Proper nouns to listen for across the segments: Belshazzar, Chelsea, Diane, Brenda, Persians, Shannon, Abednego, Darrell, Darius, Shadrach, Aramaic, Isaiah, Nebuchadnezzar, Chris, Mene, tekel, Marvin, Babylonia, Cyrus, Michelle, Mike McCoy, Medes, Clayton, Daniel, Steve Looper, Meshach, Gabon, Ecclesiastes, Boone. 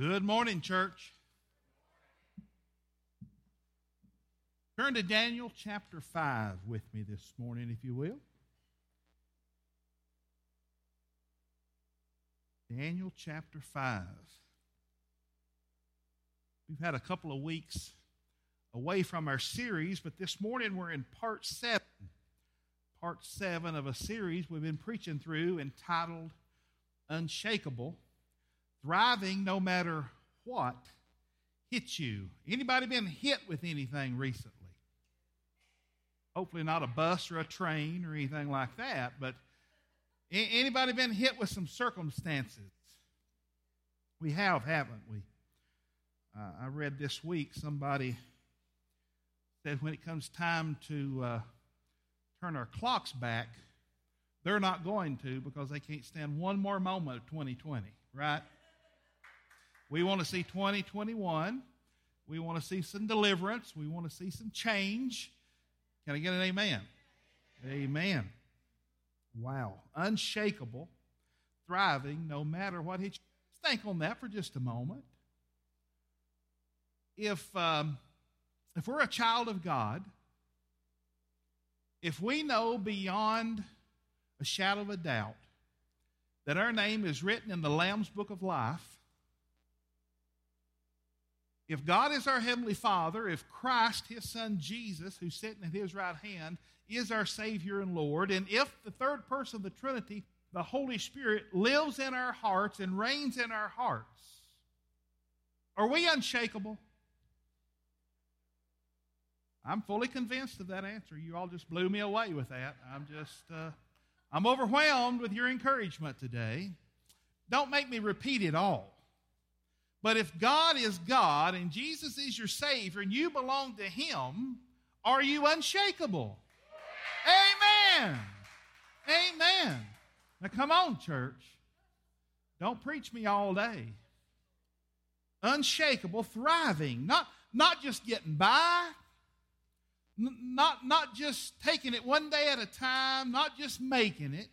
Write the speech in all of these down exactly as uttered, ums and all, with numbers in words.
Good morning, church. Turn to Daniel chapter five with me this morning, if you will. Daniel chapter five. We've had a couple of weeks away from our series, but this morning we're in part seven. Part seven of a series we've been preaching through entitled Unshakable. Thriving no matter what hits you. Anybody been hit with anything recently? Hopefully not a bus or a train or anything like that, but anybody been hit with some circumstances? We have, haven't we? Uh, I read this week somebody said when it comes time to uh, turn our clocks back, they're not going to because they can't stand one more moment of twenty twenty, right? We want to see twenty twenty-one. We want to see some deliverance. We want to see some change. Can I get an amen? Amen. Amen. Wow. Unshakable, thriving, no matter what. Hits you. Think on that for just a moment. If, um, if we're a child of God, if we know beyond a shadow of a doubt that our name is written in the Lamb's Book of Life, if God is our Heavenly Father, if Christ, His Son Jesus, who's sitting at His right hand, is our Savior and Lord, and if the third person of the Trinity, the Holy Spirit, lives in our hearts and reigns in our hearts, are we unshakable? I'm fully convinced of that answer. You all just blew me away with that. I'm just, uh, I'm overwhelmed with your encouragement today. Don't make me repeat it all. But if God is God and Jesus is your Savior and you belong to Him, are you unshakable? Amen. Amen. Now come on, church. Don't preach me all day. Unshakable, thriving, not, not just getting by, n- not, not just taking it one day at a time, not just making it.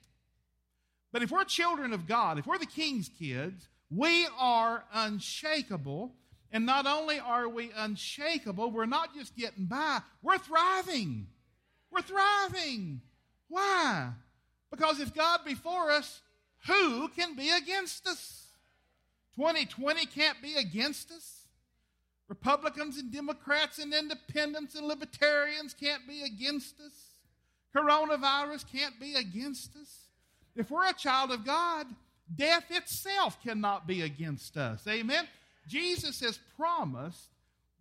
But if we're children of God, if we're the King's kids, we are unshakable, and not only are we unshakable, we're not just getting by, we're thriving. We're thriving. Why? Because if God be for us, who can be against us? twenty twenty can't be against us. Republicans and Democrats and independents and libertarians can't be against us. Coronavirus can't be against us. If we're a child of God, death itself cannot be against us. Amen? Jesus has promised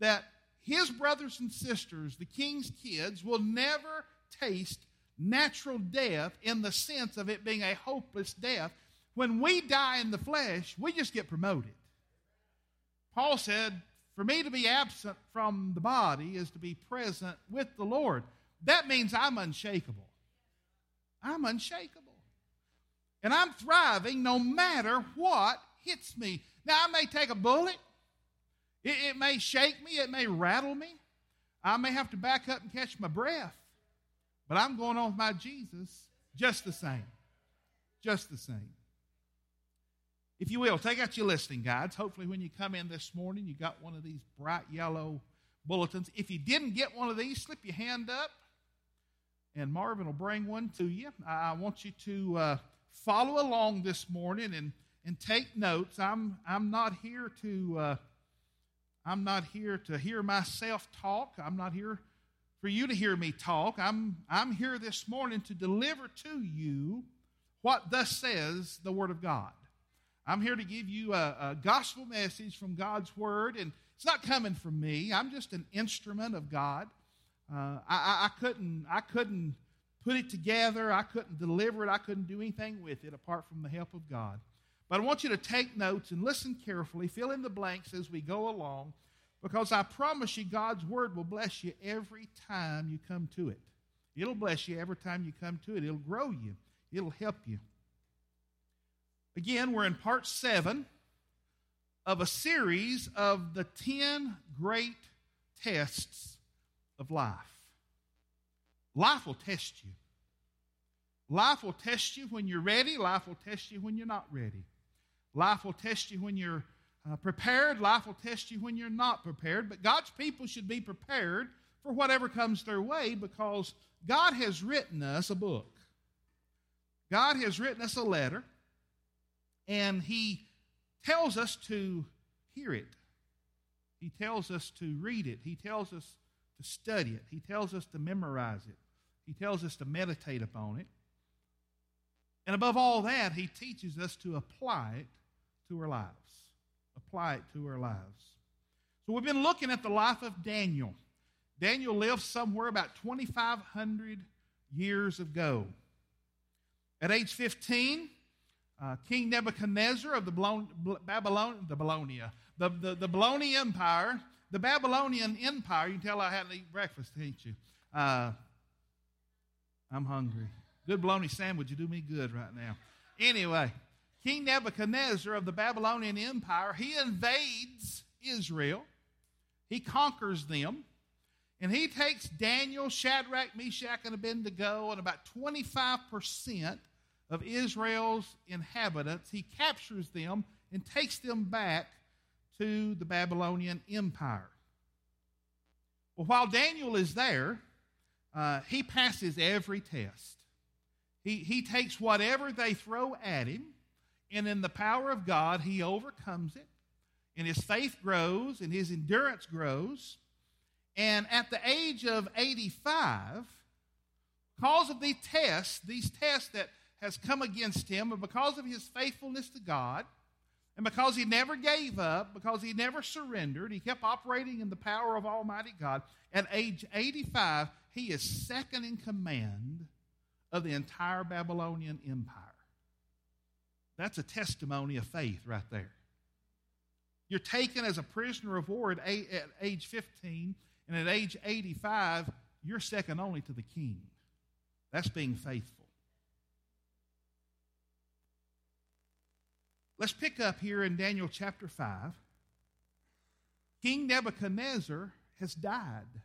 that His brothers and sisters, the King's kids, will never taste natural death in the sense of it being a hopeless death. When we die in the flesh, we just get promoted. Paul said, for me to be absent from the body is to be present with the Lord. That means I'm unshakable. I'm unshakable. And I'm thriving no matter what hits me. Now, I may take a bullet. It, it may shake me. It may rattle me. I may have to back up and catch my breath. But I'm going on with my Jesus just the same. Just the same. If you will, take out your listening guides. Hopefully when you come in this morning, you got one of these bright yellow bulletins. If you didn't get one of these, slip your hand up, and Marvin will bring one to you. I, I want you to... Uh, Follow along this morning and, and take notes. I'm I'm not here to uh, I'm not here to hear myself talk. I'm not here for you to hear me talk. I'm I'm here this morning to deliver to you what thus says the Word of God. I'm here to give you a, a gospel message from God's Word, and it's not coming from me. I'm just an instrument of God. Uh, I, I, I couldn't I couldn't. put it together. I couldn't deliver it. I couldn't do anything with it apart from the help of God. But I want you to take notes and listen carefully, fill in the blanks as we go along, because I promise you God's Word will bless you every time you come to it. It'll bless you every time you come to it. It'll grow you. It'll help you. Again, we're in part seven of a series of the ten great tests of life. Life will test you. Life will test you when you're ready. Life will test you when you're not ready. Life will test you when you're uh, prepared. Life will test you when you're not prepared. But God's people should be prepared for whatever comes their way, because God has written us a book. God has written us a letter, and he tells us to hear it. He tells us to read it. He tells us to study it. He tells us to memorize it. He tells us to meditate upon it. And above all that, he teaches us to apply it to our lives. Apply it to our lives. So we've been looking at the life of Daniel. Daniel lived somewhere about twenty-five hundred years ago. At age fifteen, uh, King Nebuchadnezzar of the Blon- Babylon, the Babylonia, the, the, the Babylonia Empire, the Babylonian Empire, you can tell I hadn't eaten breakfast, can't you? Uh, I'm hungry. Good bologna sandwich would do me good right now. Anyway, King Nebuchadnezzar of the Babylonian Empire, he invades Israel. He conquers them. And he takes Daniel, Shadrach, Meshach, and Abednego, and about twenty-five percent of Israel's inhabitants. He captures them and takes them back to the Babylonian Empire. Well, while Daniel is there, uh, he passes every test. He, he takes whatever they throw at him, and in the power of God, he overcomes it, and his faith grows, and his endurance grows. And at the age of eighty-five, because of the tests, these tests that has come against him, and because of his faithfulness to God, and because he never gave up, because he never surrendered, he kept operating in the power of Almighty God, at age eighty-five, he is second in command of the entire Babylonian Empire. That's a testimony of faith right there. You're taken as a prisoner of war at age fifteen, and at age eighty-five, you're second only to the king. That's being faithful. Let's pick up here in Daniel chapter five. King Nebuchadnezzar has died,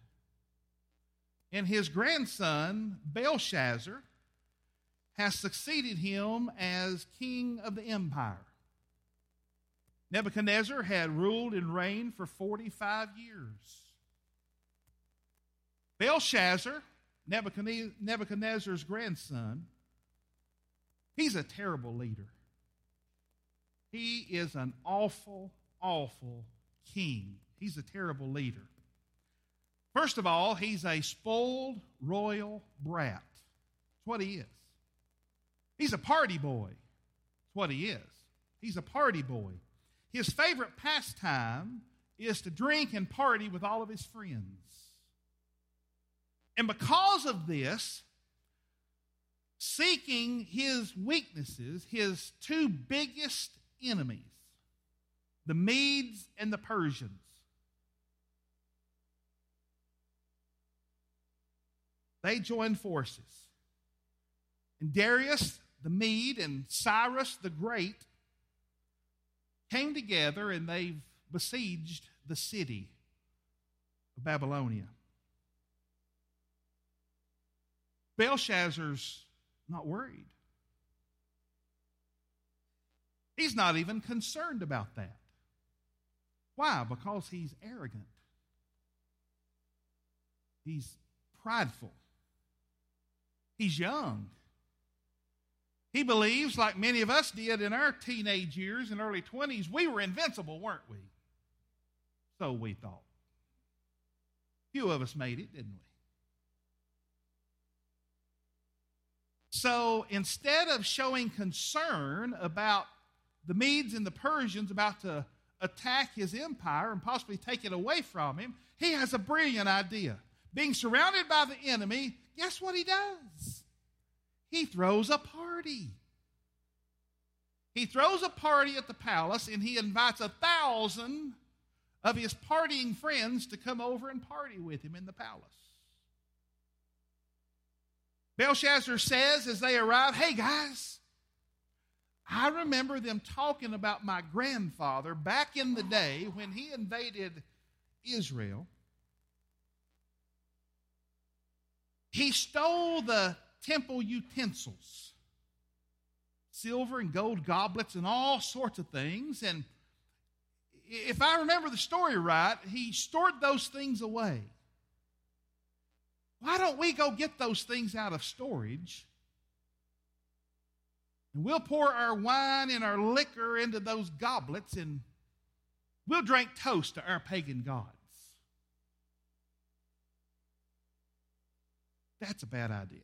and his grandson, Belshazzar, has succeeded him as king of the empire. Nebuchadnezzar had ruled and reigned for forty-five years. Belshazzar, Nebuchadnezzar's grandson, he's a terrible leader. He is an awful, awful king. He's a terrible leader. First of all, he's a spoiled royal brat. That's what he is. He's a party boy. That's what he is. He's a party boy. His favorite pastime is to drink and party with all of his friends. And because of this, seeking his weaknesses, his two biggest enemies, the Medes and the Persians, they joined forces. And Darius the Mede and Cyrus the Great came together, and they've besieged the city of Babylonia. Belshazzar's not worried. He's not even concerned about that. Why? Because he's arrogant. He's prideful. He's young. He believes, like many of us did in our teenage years and early twenties, we were invincible, weren't we? So we thought. Few of us made it, didn't we? So instead of showing concern about the Medes and the Persians about to attack his empire and possibly take it away from him, he has a brilliant idea. Being surrounded by the enemy, guess what he does? He throws a party. He throws a party at the palace, and he invites a thousand of his partying friends to come over and party with him in the palace. Belshazzar says as they arrive, "Hey guys, I remember them talking about my grandfather back in the day when he invaded Israel. He stole the temple utensils, silver and gold goblets and all sorts of things, and if I remember the story right, he stored those things away. Why don't we go get those things out of storage? And we'll pour our wine and our liquor into those goblets, and we'll drink toast to our pagan gods. That's a bad idea.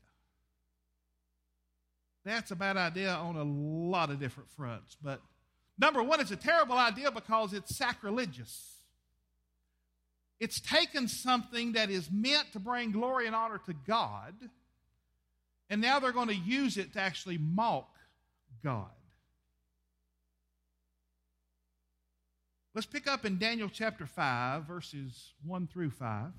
That's a bad idea on a lot of different fronts. But number one, it's a terrible idea because it's sacrilegious. It's taken something that is meant to bring glory and honor to God, and now they're going to use it to actually mock God. Let's pick up in Daniel chapter five, verses one through five.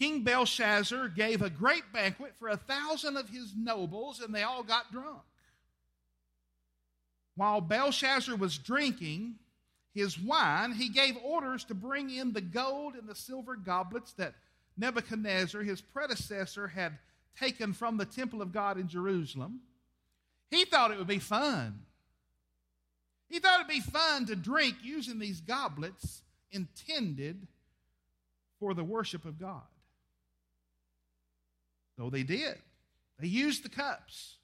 King Belshazzar gave a great banquet for a thousand of his nobles, and they all got drunk. While Belshazzar was drinking his wine, he gave orders to bring in the gold and the silver goblets that Nebuchadnezzar, his predecessor, had taken from the temple of God in Jerusalem. He thought it would be fun. He thought it would be fun to drink using these goblets intended for the worship of God. So they did. They used the cups,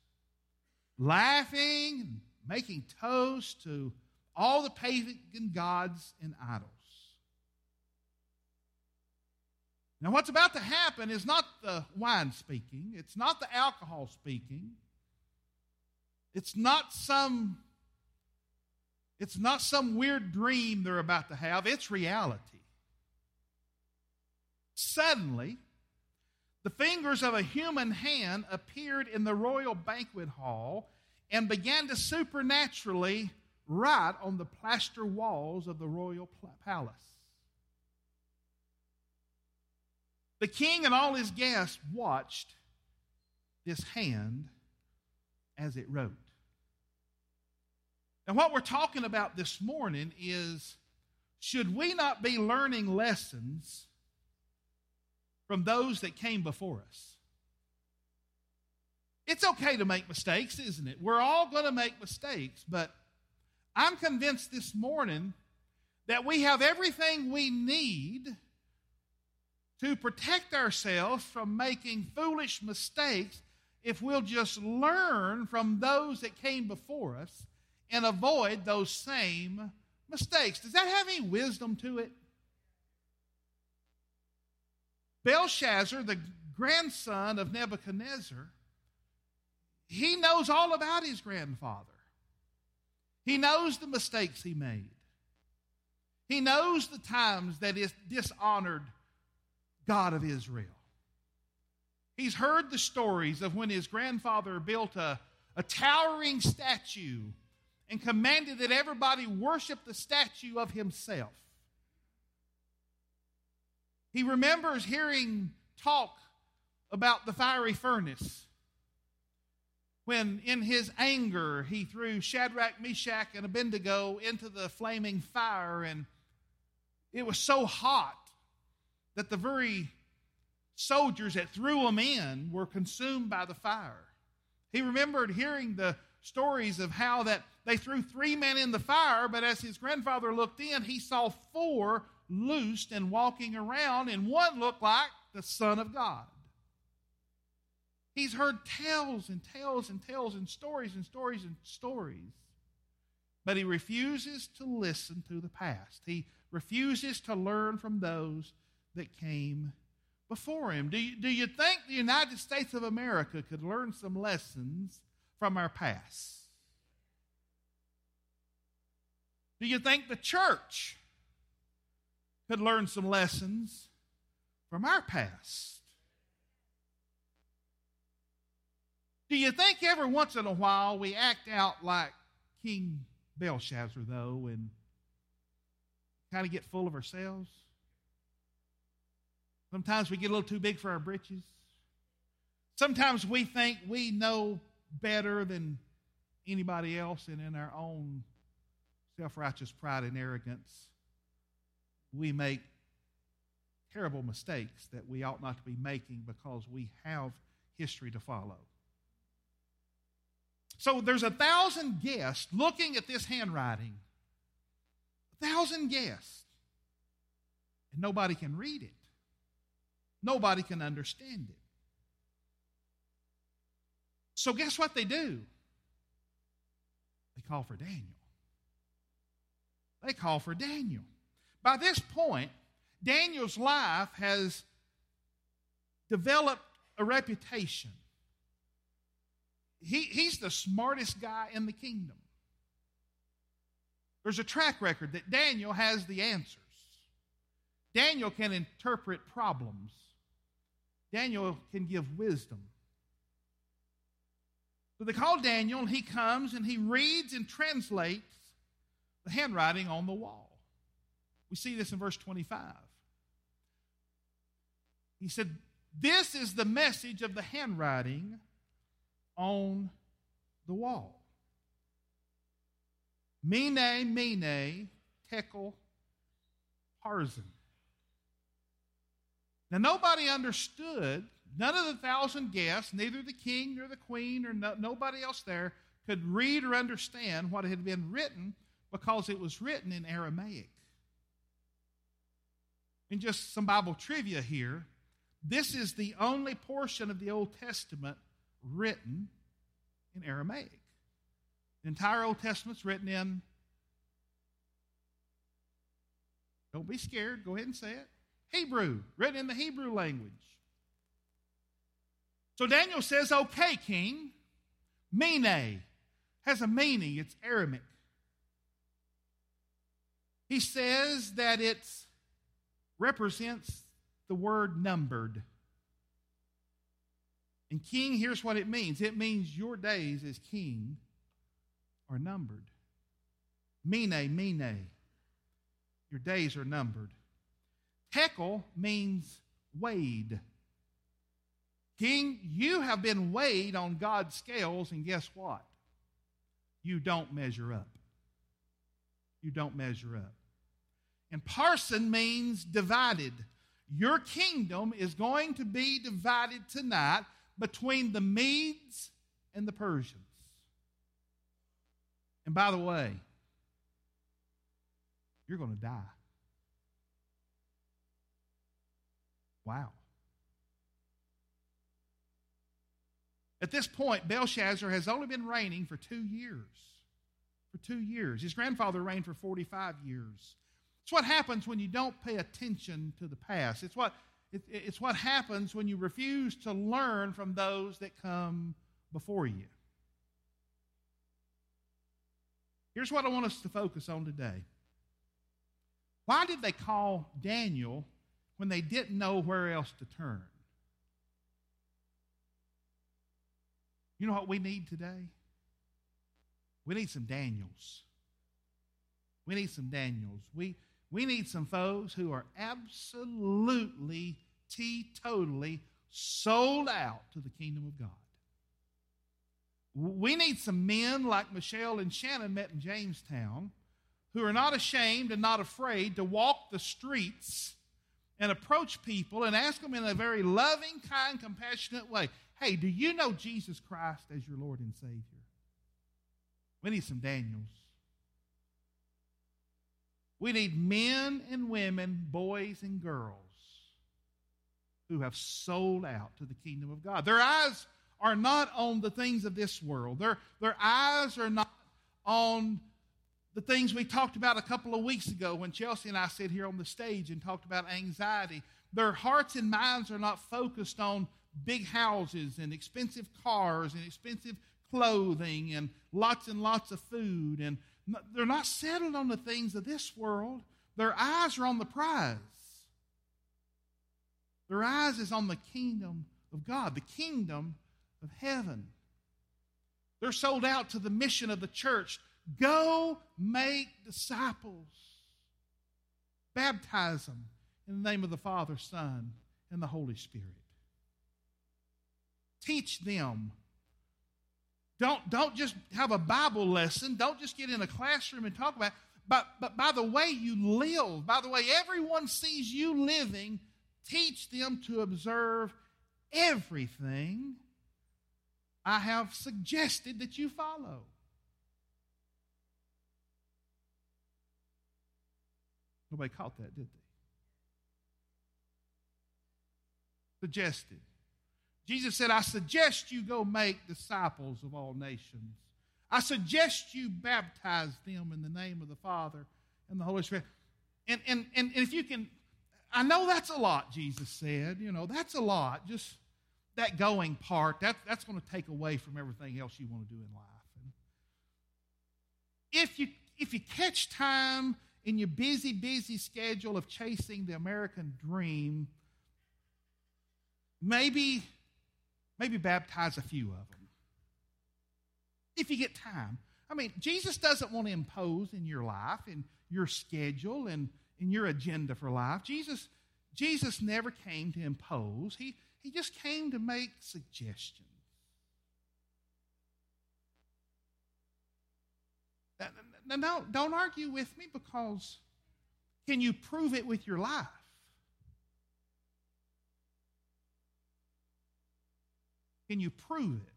laughing, making toast to all the pagan gods and idols. Now, what's about to happen is not the wine speaking. It's not the alcohol speaking. It's not some, it's not some weird dream they're about to have. It's reality. Suddenly, the fingers of a human hand appeared in the royal banquet hall and began to supernaturally write on the plaster walls of the royal palace. The king and all his guests watched this hand as it wrote. And what we're talking about this morning is, should we not be learning lessons from those that came before us? It's okay to make mistakes, isn't it? We're all going to make mistakes, but I'm convinced this morning that we have everything we need to protect ourselves from making foolish mistakes if we'll just learn from those that came before us and avoid those same mistakes. Does that have any wisdom to it? Belshazzar, the grandson of Nebuchadnezzar, he knows all about his grandfather. He knows the mistakes he made. He knows the times that it dishonored God of Israel. He's heard the stories of when his grandfather built a, a towering statue and commanded that everybody worship the statue of himself. He remembers hearing talk about the fiery furnace, when in his anger he threw Shadrach, Meshach, and Abednego into the flaming fire, and it was so hot that the very soldiers that threw them in were consumed by the fire. He remembered hearing the stories of how that they threw three men in the fire, but as his grandfather looked in, he saw four loosed and walking around, and one looked like the Son of God. He's heard tales and tales and tales and stories and stories and stories, but he refuses to listen to the past. He refuses to learn from those that came before him. Do you, do you think the United States of America could learn some lessons from our past? Do you think the church could learn some lessons from our past? Do you think every once in a while we act out like King Belshazzar, though, and kind of get full of ourselves? Sometimes we get a little too big for our britches. Sometimes we think we know better than anybody else, and in our own self-righteous pride and arrogance, we make terrible mistakes that we ought not to be making because we have history to follow. So there's a thousand guests looking at this handwriting, a thousand guests, and nobody can read it. Nobody can understand it. So guess what they do? They call for Daniel. They call for Daniel. By this point, Daniel's life has developed a reputation. He, he's the smartest guy in the kingdom. There's a track record that Daniel has the answers. Daniel can interpret problems. Daniel can give wisdom. So they call Daniel, and he comes, and he reads and translates the handwriting on the wall. We see this in verse twenty-five. He said, "This is the message of the handwriting on the wall. Mene, mene, tekel, harzim." Now, nobody understood. None of the thousand guests, neither the king nor the queen or no, nobody else there, could read or understand what had been written because it was written in Aramaic. And just some Bible trivia here, this is the only portion of the Old Testament written in Aramaic. The entire Old Testament's written in, don't be scared, go ahead and say it, Hebrew, written in the Hebrew language. So Daniel says, okay, king, mene has a meaning. It's Aramaic. He says that it represents the word numbered. And king, here's what it means. It means your days as king are numbered. Mene, mene, your days are numbered. Tekel means weighed. King, you have been weighed on God's scales, and guess what? You don't measure up. You don't measure up. And parson means divided. Your kingdom is going to be divided tonight between the Medes and the Persians. And by the way, you're going to die. Wow. At this point, Belshazzar has only been reigning for two years. For two years. His grandfather reigned for forty-five years. It's what happens when you don't pay attention to the past. It's what, it, it's what happens when you refuse to learn from those that come before you. Here's what I want us to focus on today. Why did they call Daniel when they didn't know where else to turn? You know what we need today? We need some Daniels. We need some Daniels. We, we need some folks who are absolutely, teetotally sold out to the kingdom of God. We need some men like Michelle and Shannon met in Jamestown who are not ashamed and not afraid to walk the streets and approach people and ask them in a very loving, kind, compassionate way, hey, do you know Jesus Christ as your Lord and Savior? We need some Daniels. We need men and women, boys and girls, who have sold out to the kingdom of God. Their eyes are not on the things of this world. Their, their eyes are not on the things we talked about a couple of weeks ago when Chelsea and I sit here on the stage and talked about anxiety. Their hearts and minds are not focused on big houses and expensive cars and expensive clothing and lots and lots of food. And they're not settled on the things of this world. Their eyes are on the prize. Their eyes is on the kingdom of God, the kingdom of heaven. They're sold out to the mission of the church. Go make disciples. Baptize them in the name of the Father, Son, and the Holy Spirit. Teach them. Don't, don't just have a Bible lesson. Don't just get in a classroom and talk about it. But, but by the way you live, by the way everyone sees you living, teach them to observe everything I have suggested that you follow. Nobody caught that, did they? Suggested. Jesus said, I suggest you go make disciples of all nations. I suggest you baptize them in the name of the Father and the Holy Spirit. And, and, and if you can, I know that's a lot, Jesus said. You know, that's a lot. Just that going part, that, that's going to take away from everything else you want to do in life. And if you if you catch time in your busy, busy schedule of chasing the American dream, maybe, maybe baptize a few of them. If you get time. I mean, Jesus doesn't want to impose in your life, in your schedule, and in your agenda for life. Jesus, Jesus never came to impose. He, he just came to make suggestions. Now, now, don't argue with me, because can you prove it with your life? Can you prove it?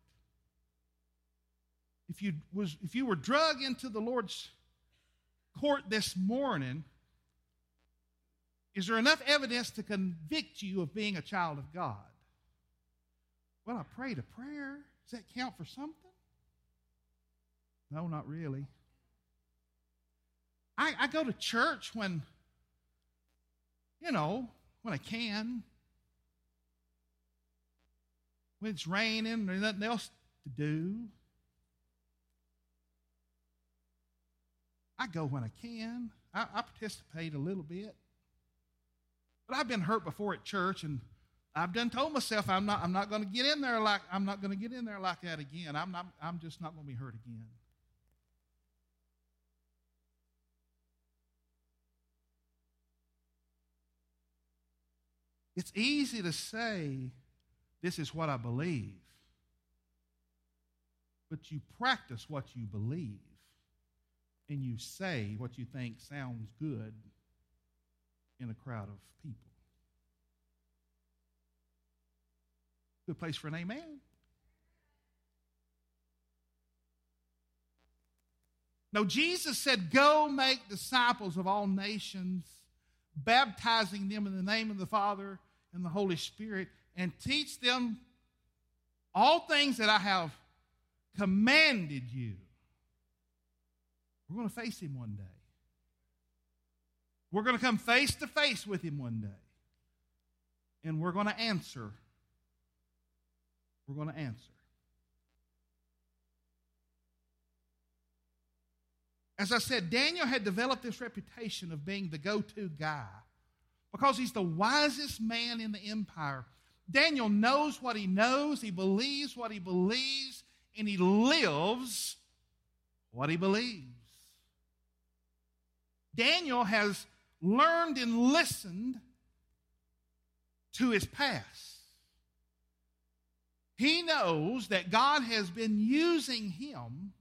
If you was if you were dragged into the Lord's court this morning, is there enough evidence to convict you of being a child of God? Well, I prayed a prayer. Does that count for something? No, not really. I, I go to church when, you know, when I can. When it's raining, there's nothing else to do. I go when I can. I, I participate a little bit. But I've been hurt before at church, and I've done told myself I'm not I'm not going to get in there like I'm not going to get in there like that again. I'm not, I'm just not going to be hurt again. It's easy to say this is what I believe. But you practice what you believe. And you say what you think sounds good in a crowd of people. Good place for an amen. No, Jesus said, go make disciples of all nations, baptizing them in the name of the Father and the Holy Spirit, and teach them all things that I have commanded you. We're going to face him one day. We're going to come face to face with him one day. And we're going to answer. We're going to answer. As I said, Daniel had developed this reputation of being the go-to guy because he's the wisest man in the empire. Daniel knows what he knows, he believes what he believes, and he lives what he believes. Daniel has learned and listened to his past. He knows that God has been using him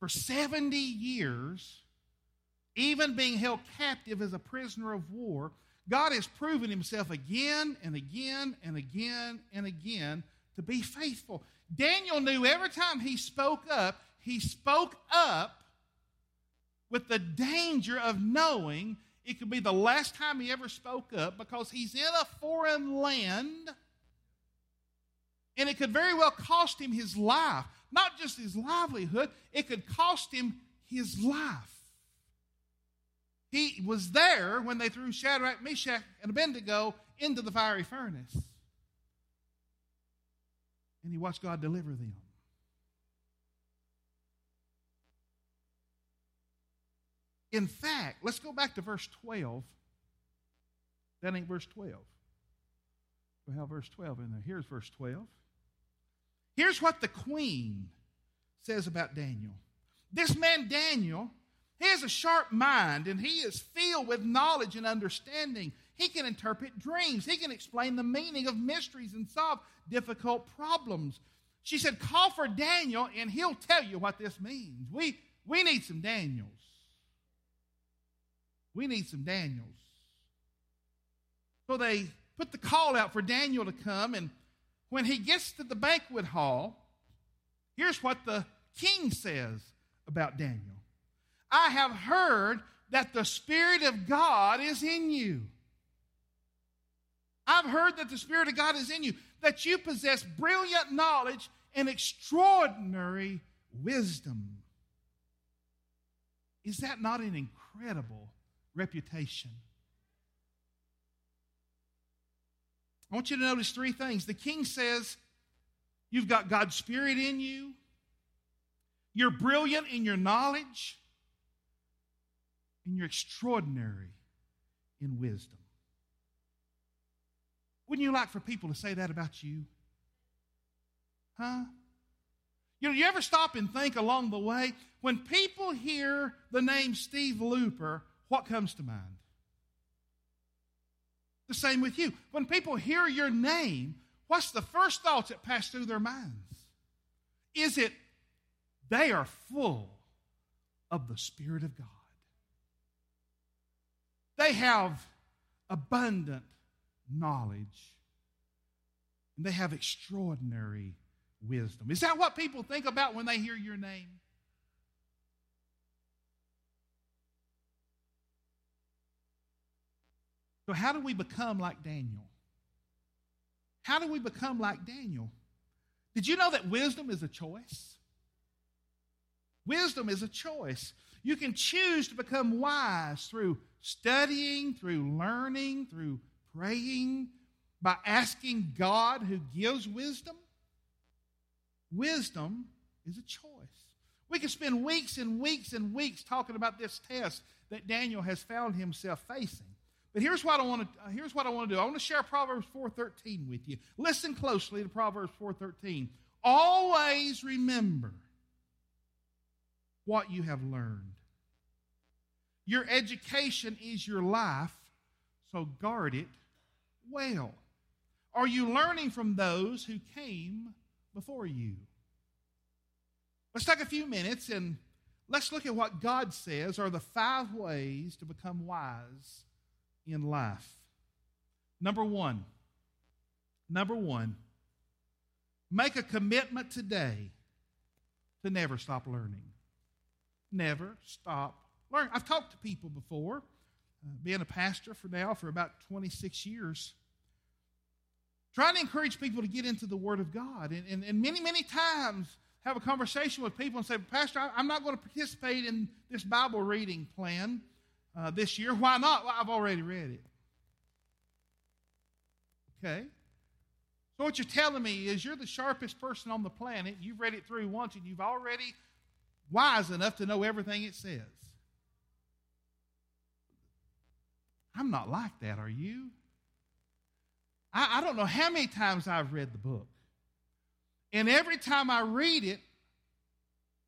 for seventy years, even being held captive as a prisoner of war. God has proven himself again and again and again and again to be faithful. Daniel knew every time he spoke up, he spoke up with the danger of knowing it could be the last time he ever spoke up, because he's in a foreign land and it could very well cost him his life. Not just his livelihood, it could cost him his life. He was there when they threw Shadrach, Meshach, and Abednego into the fiery furnace. And he watched God deliver them. In fact, let's go back to verse twelve. That ain't verse twelve. We have verse twelve in there. Here's verse twelve. Here's what the queen says about Daniel. This man Daniel, he has a sharp mind, and he is filled with knowledge and understanding. He can interpret dreams. He can explain the meaning of mysteries and solve difficult problems. She said, call for Daniel, and he'll tell you what this means. We, we need some Daniels. We need some Daniels. So they put the call out for Daniel to come, and when he gets to the banquet hall, here's what the king says about Daniel. I have heard that the Spirit of God is in you. I've heard that the Spirit of God is in you, that you possess brilliant knowledge and extraordinary wisdom. Is that not an incredible reputation? I want you to notice three things. The king says, you've got God's Spirit in you. You're brilliant in your knowledge. And you're extraordinary in wisdom. Wouldn't you like for people to say that about you? Huh? You know, you ever stop and think along the way? When people hear the name Steve Looper, what comes to mind? The same with you. When people hear your name, what's the first thoughts that pass through their minds? Is it, they are full of the Spirit of God. They have abundant knowledge. And they have extraordinary wisdom. Is that what people think about when they hear your name? So how do we become like Daniel? How do we become like Daniel? Did you know that wisdom is a choice? Wisdom is a choice. You can choose to become wise through studying, through learning, through praying, by asking God who gives wisdom. Wisdom is a choice. We can spend weeks and weeks and weeks talking about this test that Daniel has found himself facing. But here's what I want to, here's what I want to do. I want to share Proverbs four thirteen with you. Listen closely to Proverbs four thirteen. Always remember what you have learned. Your education is your life, so guard it well. Are you learning from those who came before you? Let's take a few minutes and let's look at what God says are the five ways to become wise in life. Number one, number one, make a commitment today to never stop learning. Never stop learning. I've talked to people before, uh, being a pastor for now for about twenty-six years. Trying to encourage people to get into the Word of God. And, and, and many, many times have a conversation with people and say, Pastor, I, I'm not going to participate in this Bible reading plan uh, this year. Why not? Well, I've already read it. Okay. So what you're telling me is you're the sharpest person on the planet. You've read it through once and you've already wise enough to know everything it says. I'm not like that, are you? I don't know how many times I've read the book. And every time I read it,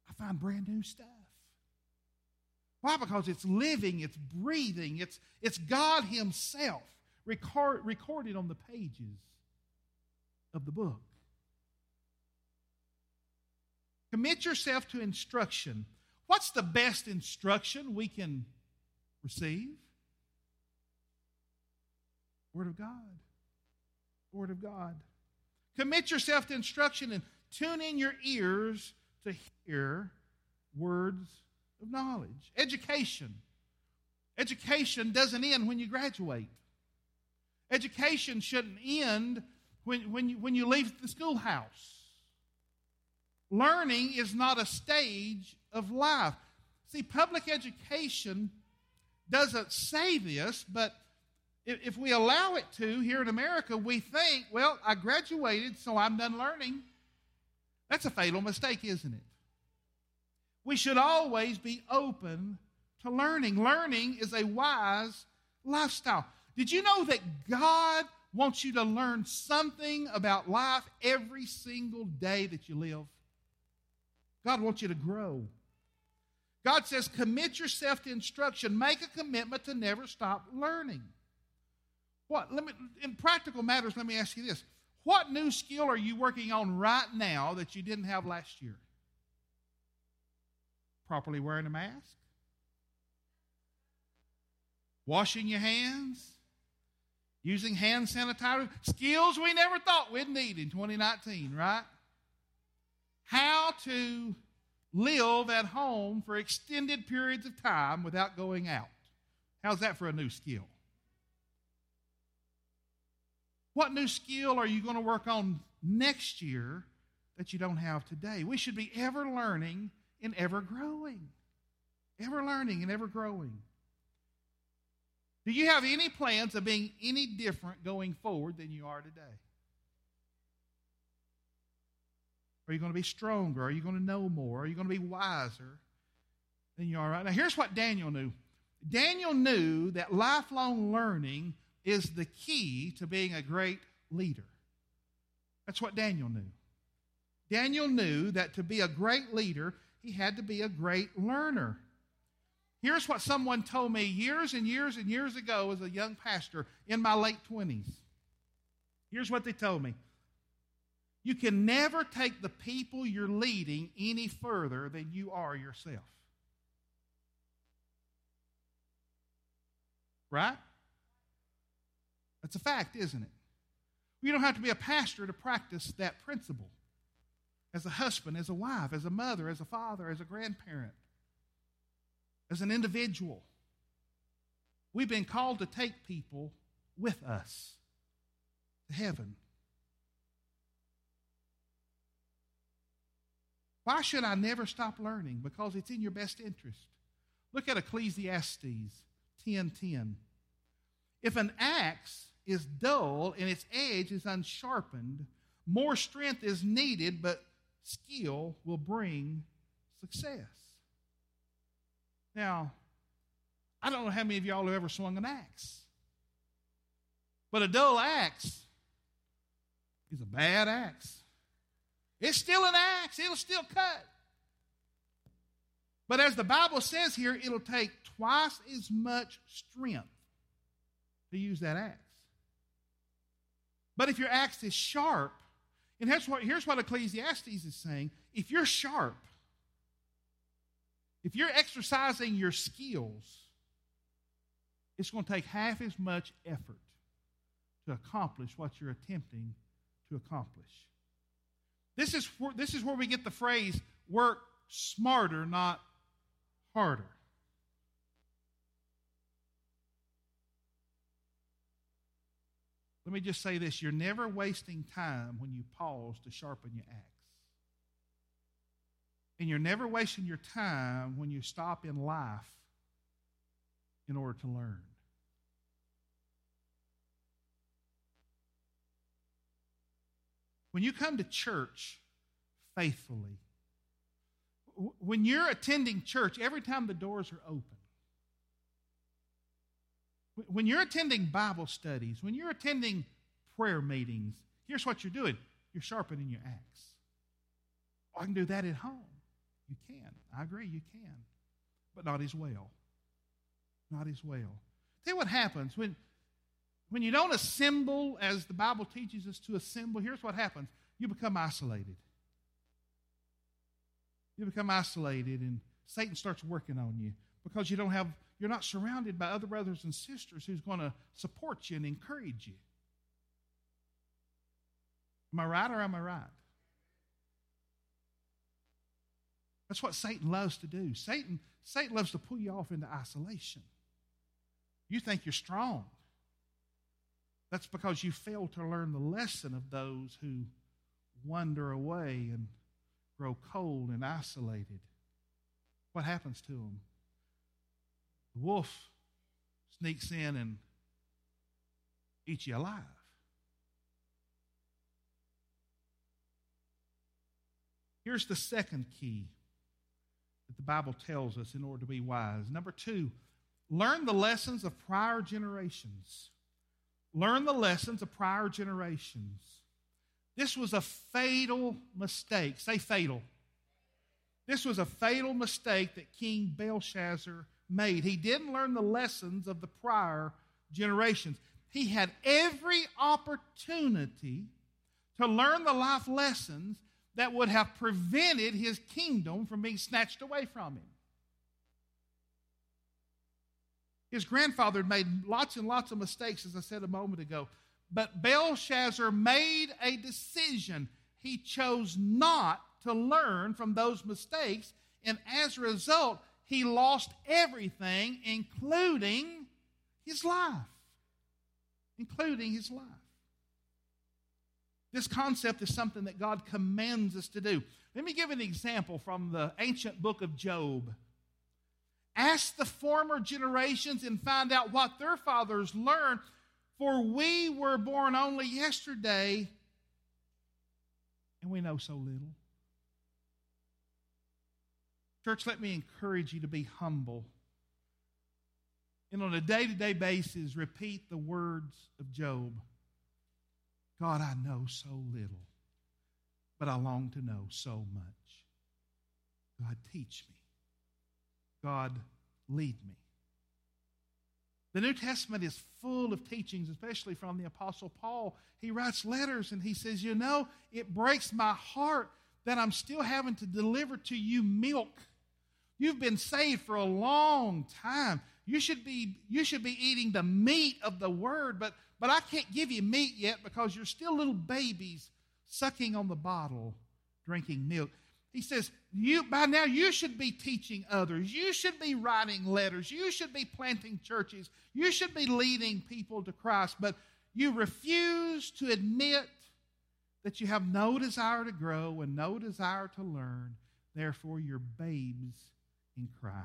I find brand new stuff. Why? Because it's living, it's breathing, it's, it's God himself record, recorded on the pages of the book. Commit yourself to instruction. What's the best instruction we can receive? Word of God. Word of God. Commit yourself to instruction and tune in your ears to hear words of knowledge. Education. Education doesn't end when you graduate. Education shouldn't end when, when, you, when you leave the schoolhouse. Learning is not a stage of life. See, public education doesn't say this, but if we allow it to, here in America, we think, well, I graduated, so I'm done learning. That's a fatal mistake, isn't it? We should always be open to learning. Learning is a wise lifestyle. Did you know that God wants you to learn something about life every single day that you live? God wants you to grow. God says, commit yourself to instruction. Make a commitment to never stop learning. What? Let me, in practical matters, let me ask you this. What new skill are you working on right now that you didn't have last year? Properly wearing a mask? Washing your hands? Using hand sanitizer? Skills we never thought we'd need in twenty nineteen, right? How to live at home for extended periods of time without going out. How's that for a new skill? What new skill are you going to work on next year that you don't have today? We should be ever learning and ever growing. Ever learning and ever growing. Do you have any plans of being any different going forward than you are today? Are you going to be stronger? Are you going to know more? Are you going to be wiser than you are right now? Here's what Daniel knew. Daniel knew that lifelong learning is the key to being a great leader. That's what Daniel knew. Daniel knew that to be a great leader, he had to be a great learner. Here's what someone told me years and years and years ago as a young pastor in my late twenties. Here's what they told me. You can never take the people you're leading any further than you are yourself. Right? That's a fact, isn't it? You don't have to be a pastor to practice that principle. As a husband, as a wife, as a mother, as a father, as a grandparent, as an individual. We've been called to take people with us to heaven. Why should I never stop learning? Because it's in your best interest. Look at Ecclesiastes ten ten. If an axe is dull and its edge is unsharpened, more strength is needed, but skill will bring success. Now, I don't know how many of y'all have ever swung an axe. But a dull axe is a bad axe. It's still an axe. It'll still cut. But as the Bible says here, it'll take twice as much strength to use that axe. But if your axe is sharp, and here's what, here's what Ecclesiastes is saying, if you're sharp, if you're exercising your skills, it's going to take half as much effort to accomplish what you're attempting to accomplish. This is where, this is where we get the phrase, work smarter, not harder. Let me just say this. You're never wasting time when you pause to sharpen your axe. And you're never wasting your time when you stop in life in order to learn. When you come to church faithfully, when you're attending church, every time the doors are open, when you're attending Bible studies, when you're attending prayer meetings, here's what you're doing. You're sharpening your axe. Oh, I can do that at home. You can. I agree, you can. But not as well. Not as well. Tell you what happens. When, when you don't assemble as the Bible teaches us to assemble, here's what happens. You become isolated. You become isolated, and Satan starts working on you because you don't have... You're not surrounded by other brothers and sisters who's going to support you and encourage you. Am I right or am I right? That's what Satan loves to do. Satan, Satan loves to pull you off into isolation. You think you're strong. That's because you fail to learn the lesson of those who wander away and grow cold and isolated. What happens to them? The wolf sneaks in and eats you alive. Here's the second key that the Bible tells us in order to be wise. Number two, learn the lessons of prior generations. Learn the lessons of prior generations. This was a fatal mistake. Say fatal. This was a fatal mistake that King Belshazzar made. He didn't learn the lessons of the prior generations. He had every opportunity to learn the life lessons that would have prevented his kingdom from being snatched away from him. His grandfather had made lots and lots of mistakes, as I said a moment ago, but Belshazzar made a decision. He chose not to learn from those mistakes, and as a result, he lost everything, including his life, including his life. This concept is something that God commands us to do. Let me give an example from the ancient book of Job. Ask the former generations and find out what their fathers learned, for we were born only yesterday, and we know so little. Church, let me encourage you to be humble and on a day-to-day basis repeat the words of Job. God, I know so little, but I long to know so much. God, teach me. God, lead me. The New Testament is full of teachings, especially from the Apostle Paul. He writes letters and he says, you know, it breaks my heart that I'm still having to deliver to you milk. You've been saved for a long time. You should be, you should be eating the meat of the Word, but, but I can't give you meat yet because you're still little babies sucking on the bottle, drinking milk. He says, you, by now you should be teaching others. You should be writing letters. You should be planting churches. You should be leading people to Christ. But you refuse to admit that you have no desire to grow and no desire to learn. Therefore, you're babes in Christ.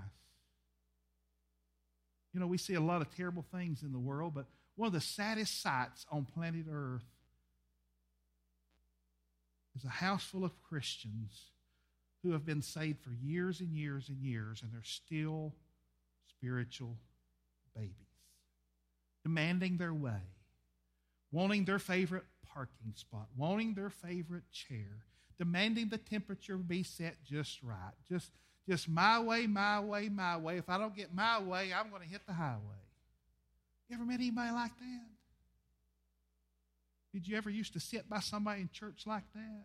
You know, we see a lot of terrible things in the world, but one of the saddest sights on planet Earth is a house full of Christians who have been saved for years and years and years, and they're still spiritual babies, demanding their way, wanting their favorite parking spot, wanting their favorite chair, demanding the temperature be set just right, just, just my way, my way, my way. If I don't get my way, I'm going to hit the highway. You ever met anybody like that? Did you ever used to sit by somebody in church like that?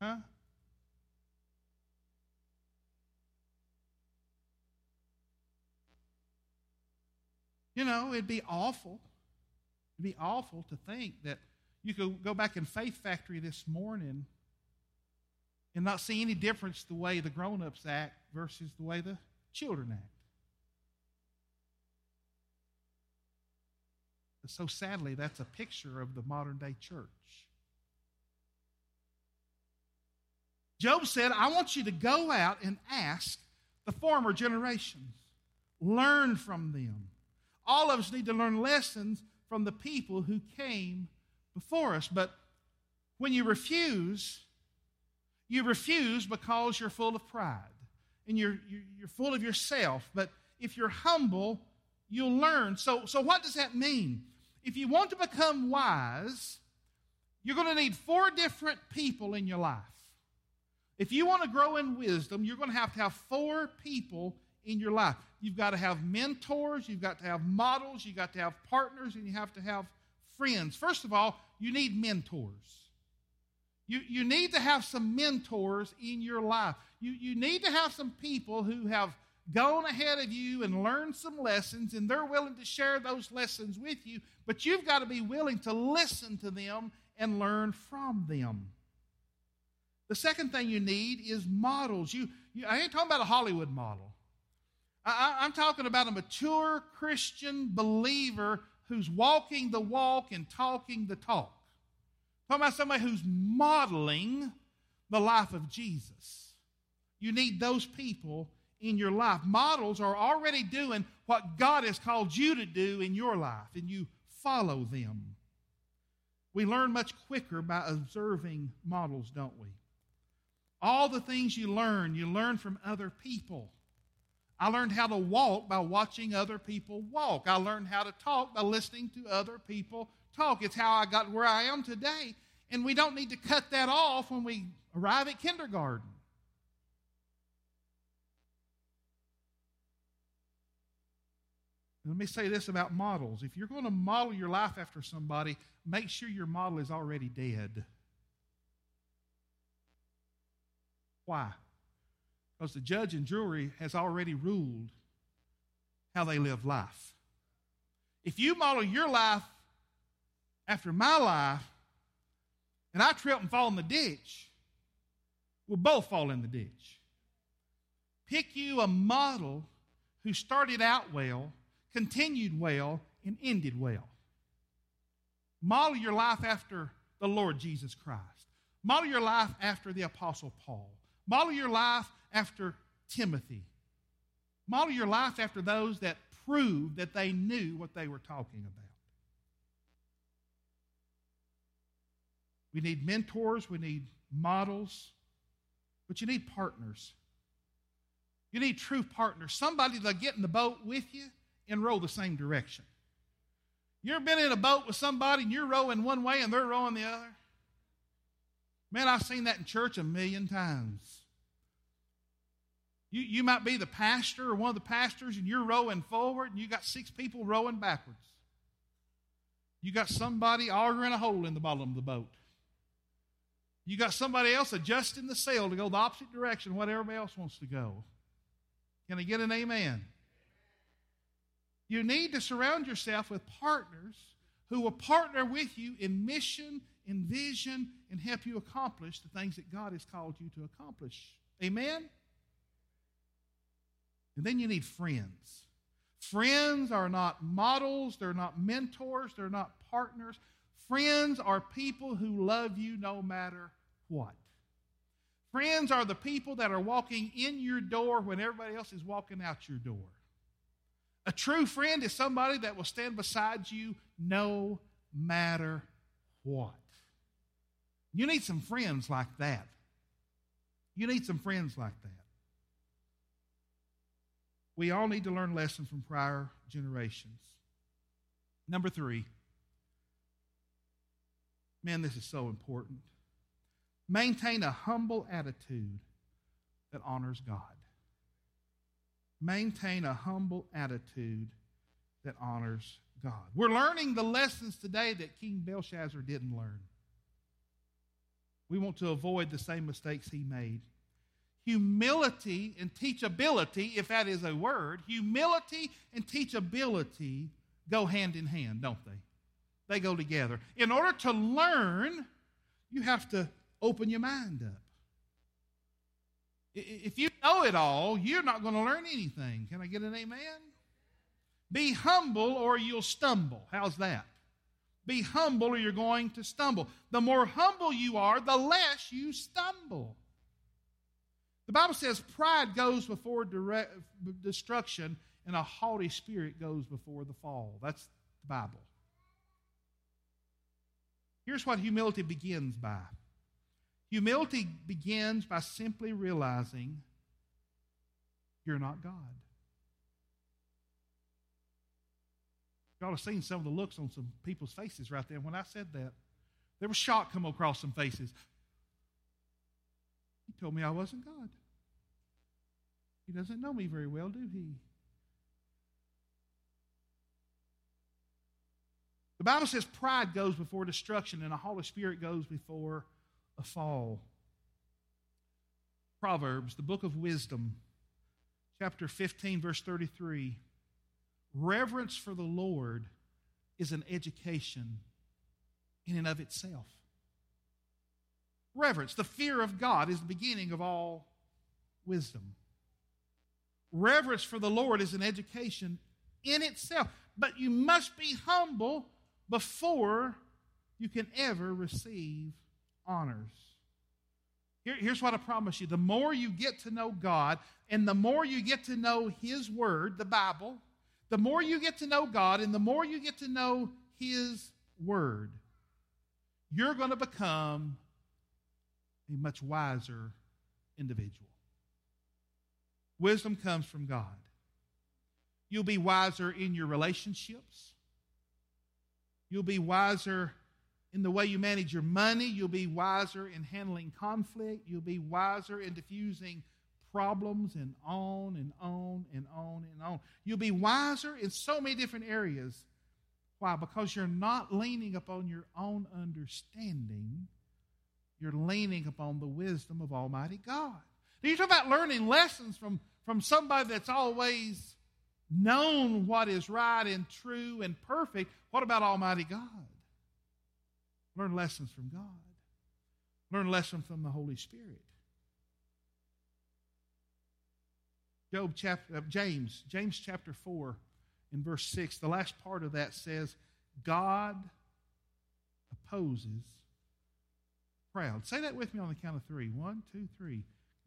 Huh? You know, it'd be awful. It'd be awful to think that you could go back in Faith Factory this morning and not see any difference the way the grown-ups act versus the way the children act. But so sadly, that's a picture of the modern-day church. Job said, I want you to go out and ask the former generations. Learn from them. All of us need to learn lessons from the people who came before us. But when you refuse, you refuse because you're full of pride and you're, you're full of yourself. But if you're humble, you'll learn. So, so what does that mean? If you want to become wise, you're going to need four different people in your life. If you want to grow in wisdom, you're going to have to have four people in your life. You've got to have mentors, you've got to have models, you've got to have partners, and you have to have friends. First of all, you need mentors. You, you need to have some mentors in your life. You, you need to have some people who have gone ahead of you and learned some lessons, and they're willing to share those lessons with you, but you've got to be willing to listen to them and learn from them. The second thing you need is models. You, you, I ain't talking about a Hollywood model. I, I'm talking about a mature Christian believer who's walking the walk and talking the talk. I'm talking about somebody who's modeling the life of Jesus. You need those people in your life. Models are already doing what God has called you to do in your life, and you follow them. We learn much quicker by observing models, don't we? All the things you learn, you learn from other people. I learned how to walk by watching other people walk. I learned how to talk by listening to other people talk. It's how I got where I am today, and we don't need to cut that off when we arrive at kindergarten. Let me say this about models. If you're going to model your life after somebody, make sure your model is already dead. Why? Because the judge and jury has already ruled how they live life. If you model your life after my life, and I trip and fall in the ditch, we'll both fall in the ditch. Pick you a model who started out well, continued well, and ended well. Model your life after the Lord Jesus Christ. Model your life after the Apostle Paul. Model your life after Timothy. Model your life after those that proved that they knew what they were talking about. We need mentors, we need models, but you need partners. You need true partners, somebody that'll get in the boat with you and row the same direction. You ever been in a boat with somebody and you're rowing one way and they're rowing the other? Man, I've seen that in church a million times. You, you might be the pastor or one of the pastors and you're rowing forward and you got six people rowing backwards. You got somebody arguing a hole in the bottom of the boat. You got somebody else adjusting the sail to go the opposite direction, whatever everybody else wants to go. Can I get an amen? You need to surround yourself with partners who will partner with you in mission, in vision, and help you accomplish the things that God has called you to accomplish. Amen? And then you need friends. Friends are not models, they're not mentors, they're not partners. Friends are people who love you no matter what. Friends are the people that are walking in your door when everybody else is walking out your door. A true friend is somebody that will stand beside you no matter what. You need some friends like that. You need some friends like that. We all need to learn lessons from prior generations. Number three. Man, this is so important. Maintain a humble attitude that honors God. Maintain a humble attitude that honors God. We're learning the lessons today that King Belshazzar didn't learn. We want to avoid the same mistakes he made. Humility and teachability, if that is a word, humility and teachability go hand in hand, don't they? They go together. In order to learn, you have to open your mind up. If you know it all, you're not going to learn anything. Can I get an amen? Be humble or you'll stumble. How's that? Be humble or you're going to stumble. The more humble you are, the less you stumble. The Bible says pride goes before direct destruction and a haughty spirit goes before the fall. That's the Bible. Here's what humility begins by. Humility begins by simply realizing you're not God. Y'all have seen some of the looks on some people's faces right there. When I said that, there was shock come across some faces. He told me I wasn't God. He doesn't know me very well, do he? The Bible says pride goes before destruction and a haughty spirit goes before a fall. Proverbs, the book of wisdom, chapter fifteen, verse thirty-three. Reverence for the Lord is an education in and of itself. Reverence, the fear of God, is the beginning of all wisdom. Reverence for the Lord is an education in itself, but you must be humble before you can ever receive honors. Here, here's what I promise you. The more you get to know God and the more you get to know His Word, the Bible, the more you get to know God and the more you get to know His Word, you're going to become a much wiser individual. Wisdom comes from God. You'll be wiser in your relationships. You'll be wiser in the way you manage your money. You'll be wiser in handling conflict. You'll be wiser in diffusing problems and on and on and on and on. You'll be wiser in so many different areas. Why? Because you're not leaning upon your own understanding. You're leaning upon the wisdom of Almighty God. Now, you talk about learning lessons from, from somebody that's always known what is right and true and perfect. What about Almighty God? Learn lessons from God. Learn lessons from the Holy Spirit. Job chapter, uh, James, James chapter four in verse six, the last part of that says, God opposes the proud. Say that with me on the count of three. One, two, three.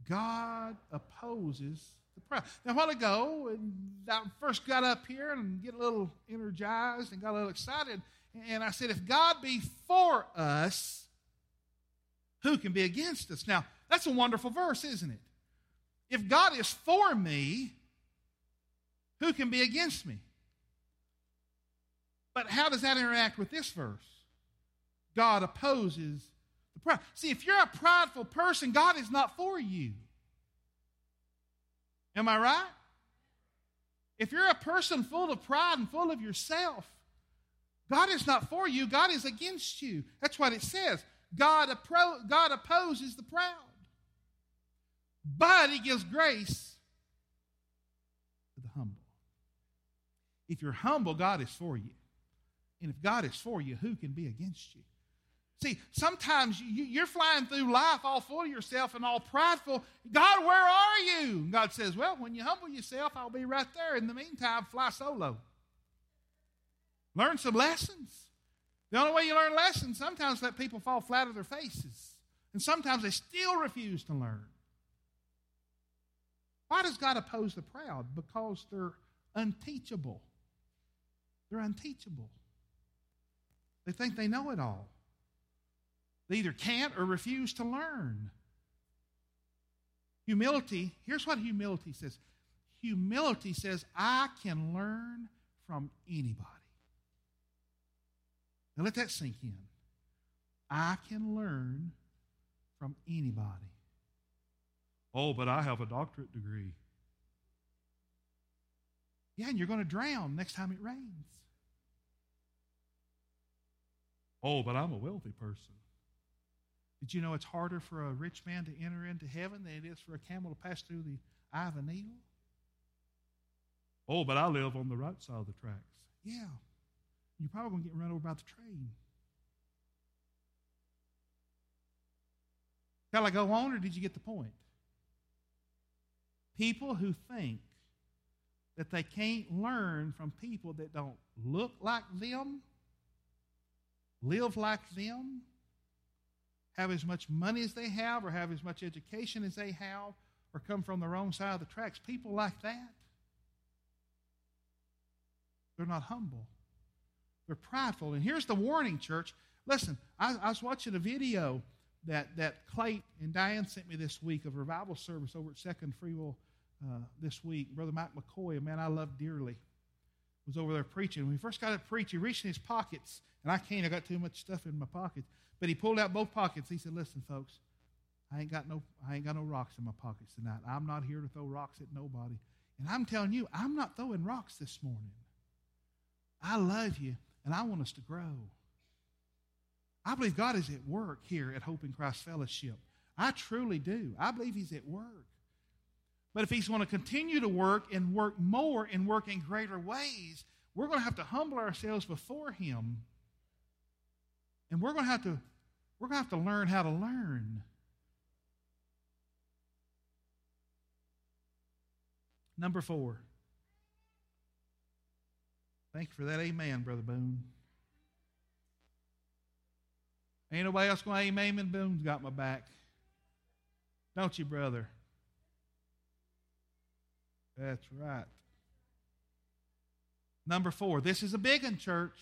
God opposes the proud. Now, a while ago, I first got up here and get a little energized and got a little excited, and I said, if God be for us, who can be against us? Now, that's a wonderful verse, isn't it? If God is for me, who can be against me? But how does that interact with this verse? God opposes the proud. See, if you're a prideful person, God is not for you. Am I right? If you're a person full of pride and full of yourself, God is not for you. God is against you. That's what it says. God, appro- God opposes the proud, but he gives grace to the humble. If you're humble, God is for you. And if God is for you, who can be against you? See, sometimes you, you're flying through life all full of yourself and all prideful. God, where are you? And God says, well, when you humble yourself, I'll be right there. In the meantime, fly solo. Learn some lessons. The only way you learn lessons, sometimes let people fall flat on their faces. And sometimes they still refuse to learn. Why does God oppose the proud? Because they're unteachable. They're unteachable. They think they know it all. They either can't or refuse to learn. Humility, here's what humility says. Humility says, I can learn from anybody. Now let that sink in. I can learn from anybody. Oh, but I have a doctorate degree. Yeah, and you're going to drown next time it rains. Oh, but I'm a wealthy person. Did you know it's harder for a rich man to enter into heaven than it is for a camel to pass through the eye of a needle? Oh, but I live on the right side of the tracks. Yeah, you're probably going to get run over by the train. Shall I go on, or did you get the point? People who think that they can't learn from people that don't look like them, live like them, have as much money as they have, or have as much education as they have, or come from the wrong side of the tracks. People like that, they're not humble. They're prideful. And here's the warning, church. Listen, I, I was watching a video that, that Clayton and Diane sent me this week of revival service over at Second Free Will uh, this week. Brother Mike McCoy, a man I love dearly, was over there preaching. When he first got to preach, he reached in his pockets, and I can't. I got too much stuff in my pockets. But he pulled out both pockets. He said, listen, folks, I ain't got no, I ain't got no rocks in my pockets tonight. I'm not here to throw rocks at nobody. And I'm telling you, I'm not throwing rocks this morning. I love you, and I want us to grow. I believe God is at work here at Hope in Christ Fellowship. I truly do. I believe he's at work. But if he's going to continue to work and work more and work in greater ways, we're going to have to humble ourselves before him. And we're going to have to, we're going to have to learn how to learn. Number four. Thank you for that amen, Brother Boone. Ain't nobody else going to amen when Boone's got my back. Don't you, brother? That's right. Number four. This is a big one, church.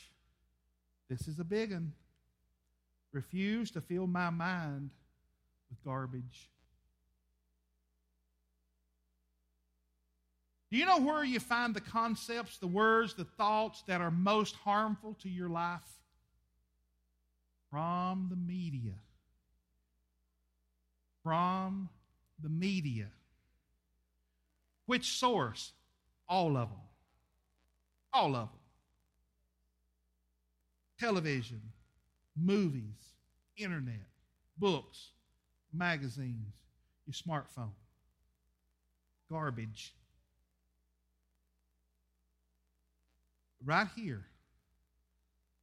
This is a big one. Refuse to fill my mind with garbage. Do you know where you find the concepts, the words, the thoughts that are most harmful to your life? From the media. From the media. Which source? All of them. All of them. Television, movies, internet, books, magazines, your smartphone. Garbage. Right here,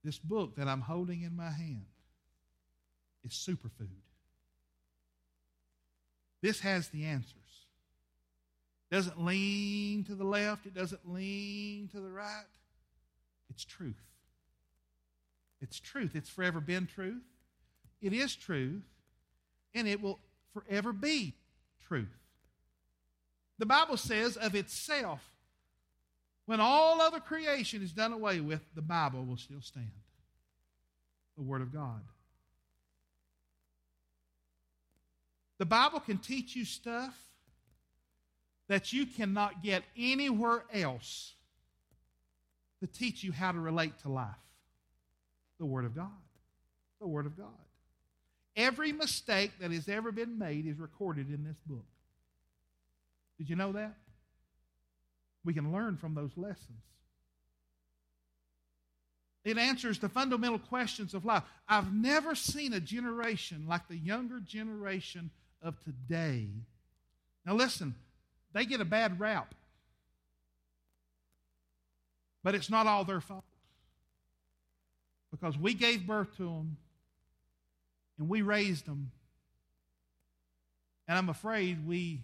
this book that I'm holding in my hand is superfood. This has the answers. It doesn't lean to the left. It doesn't lean to the right. It's truth. It's truth. It's forever been truth. It is truth, and it will forever be truth. The Bible says of itself, when all other creation is done away with, the Bible will still stand. The Word of God. The Bible can teach you stuff that you cannot get anywhere else to teach you how to relate to life. The Word of God. The Word of God. Every mistake that has ever been made is recorded in this book. Did you know that? We can learn from those lessons. It answers the fundamental questions of life. I've never seen a generation like the younger generation of today. Now listen, they get a bad rap. But it's not all their fault. Because we gave birth to them, and we raised them, and I'm afraid we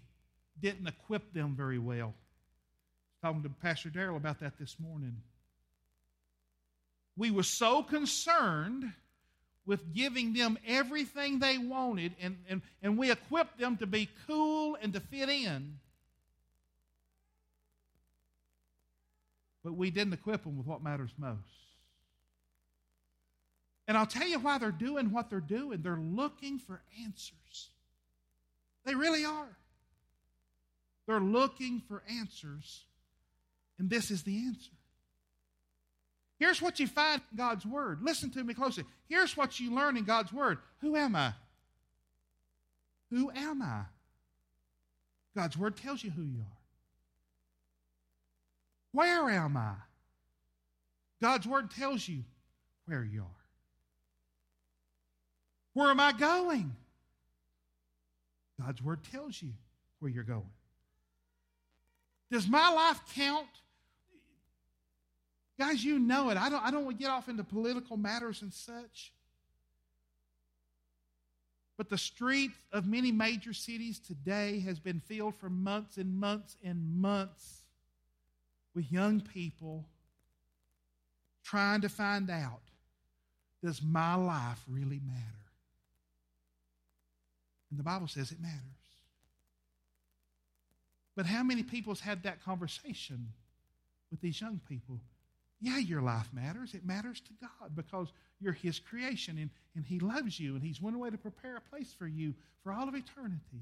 didn't equip them very well. I was talking to Pastor Darrell about that this morning. We were so concerned with giving them everything they wanted, and, and, and we equipped them to be cool and to fit in. But we didn't equip them with what matters most. And I'll tell you why they're doing what they're doing. They're looking for answers. They really are. They're looking for answers, and this is the answer. Here's what you find in God's Word. Listen to me closely. Here's what you learn in God's Word. Who am I? Who am I? God's Word tells you who you are. Where am I? God's Word tells you where you are. Where am I going? God's Word tells you where you're going. Does my life count? Guys, you know it. I don't, I don't want to get off into political matters and such. But the streets of many major cities today has been filled for months and months and months with young people trying to find out, does my life really matter? And the Bible says it matters. But how many people's had that conversation with these young people? Yeah, your life matters. It matters to God because you're His creation and, and He loves you and He's went away to prepare a place for you for all of eternity.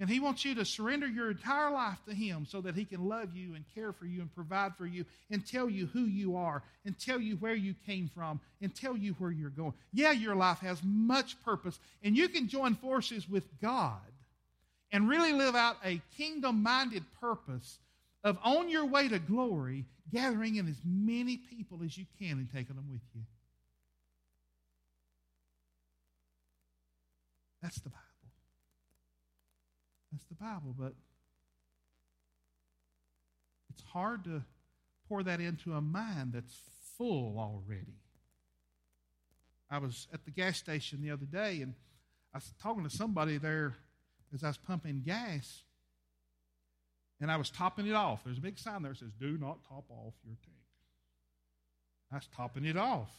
And He wants you to surrender your entire life to Him so that He can love you and care for you and provide for you and tell you who you are and tell you where you came from and tell you where you're going. Yeah, your life has much purpose, and you can join forces with God and really live out a kingdom-minded purpose of on your way to glory, gathering in as many people as you can and taking them with you. That's the Bible. That's the Bible, but it's hard to pour that into a mind that's full already. I was at the gas station the other day, and I was talking to somebody there as I was pumping gas. And I was topping it off. There's a big sign there that says, do not top off your tank. I was topping it off.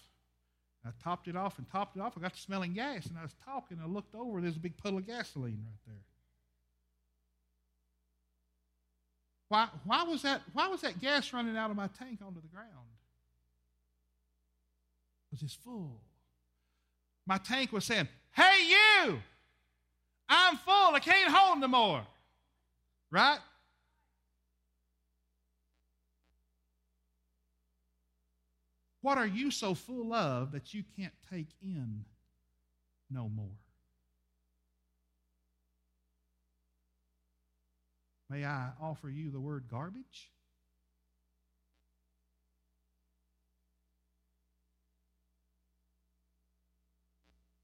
I topped it off and topped it off. I got to smelling gas, and I was talking. I looked over, and there's a big puddle of gasoline right there. Why, why, was that, why was that gas running out of my tank onto the ground? Because it's full. My tank was saying, hey, you, I'm full. I can't hold no more. Right? What are you so full of that you can't take in no more? May I offer you the word garbage?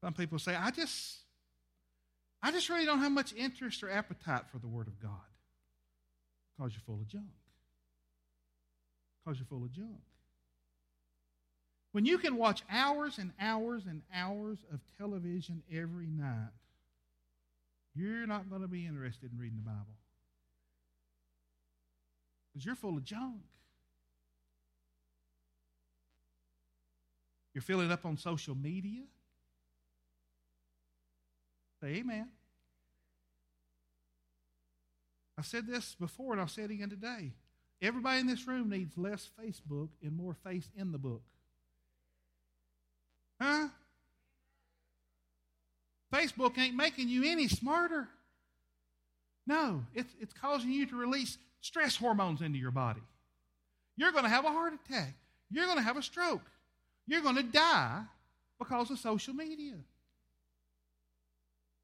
Some people say, I just, I just really don't have much interest or appetite for the Word of God. Because you're full of junk. Because you're full of junk. When you can watch hours and hours and hours of television every night, you're not going to be interested in reading the Bible. because you're full of junk. You're filling up on social media. Say amen. I've said this before, and I'll say it again today. Everybody in this room needs less Facebook and more face in the book. Huh? Facebook ain't making you any smarter. No, it's, it's causing you to release stress hormones into your body. You're going to have a heart attack. You're going to have a stroke. You're going to die because of social media.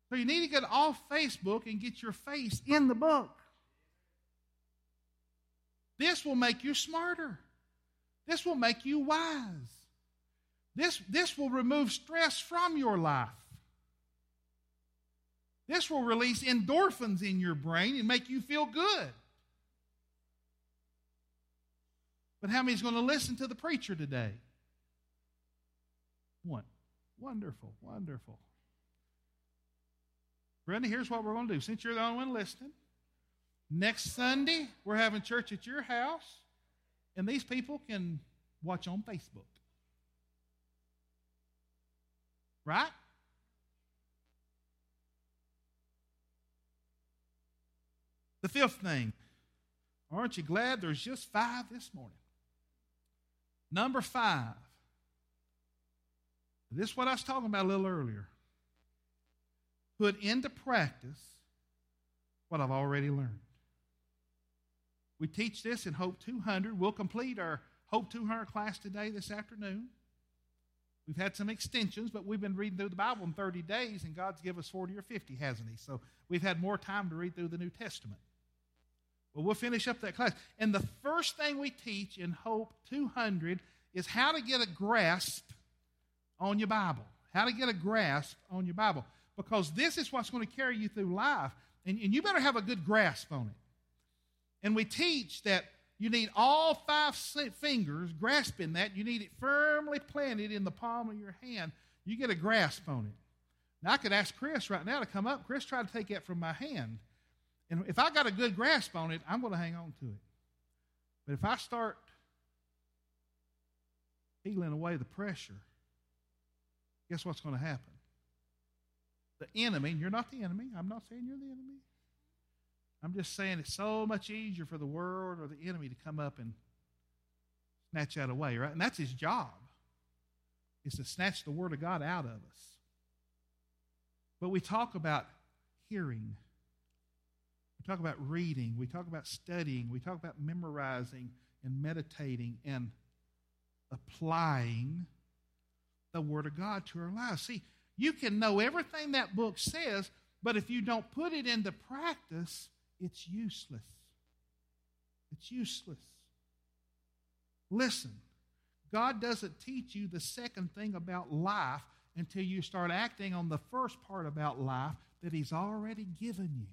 So you need to get off Facebook and get your face in the book. This will make you smarter. This will make you wise. This, this will remove stress from your life. This will release endorphins in your brain and make you feel good. But how many's going to listen to the preacher today? One. Wonderful, wonderful. Brenda, here's what we're going to do. Since you're the only one listening, next Sunday, we're having church at your house, and these people can watch on Facebook. Right? The fifth thing, aren't you glad there's just five this morning? Number five. This is what I was talking about a little earlier. Put into practice what I've already learned. We teach this in Hope two hundred. We'll complete our Hope two hundred class today, this afternoon. We've had some extensions, but we've been reading through the Bible in thirty days, and God's given us forty or fifty, hasn't he? So we've had more time to read through the New Testament. Well, we'll finish up that class. And the first thing we teach in Hope two hundred is how to get a grasp on your Bible. How to get a grasp on your Bible. Because this is what's going to carry you through life, and, and you better have a good grasp on it. And we teach that you need all five fingers grasping that. You need it firmly planted in the palm of your hand. You get a grasp on it. Now, I could ask Chris right now to come up. Chris, try to take that from my hand. And if I got a good grasp on it, I'm going to hang on to it. But if I start peeling away the pressure, guess what's going to happen? The enemy, and you're not the enemy. I'm not saying you're the enemy. I'm just saying it's so much easier for the world or the enemy to come up and snatch that away, right? And that's his job, is to snatch the Word of God out of us. But we talk about hearing. We talk about reading. We talk about studying. We talk about memorizing and meditating and applying the Word of God to our lives. See, you can know everything that book says, but if you don't put it into practice, it's useless. It's useless. Listen, God doesn't teach you the second thing about life until you start acting on the first part about life that he's already given you.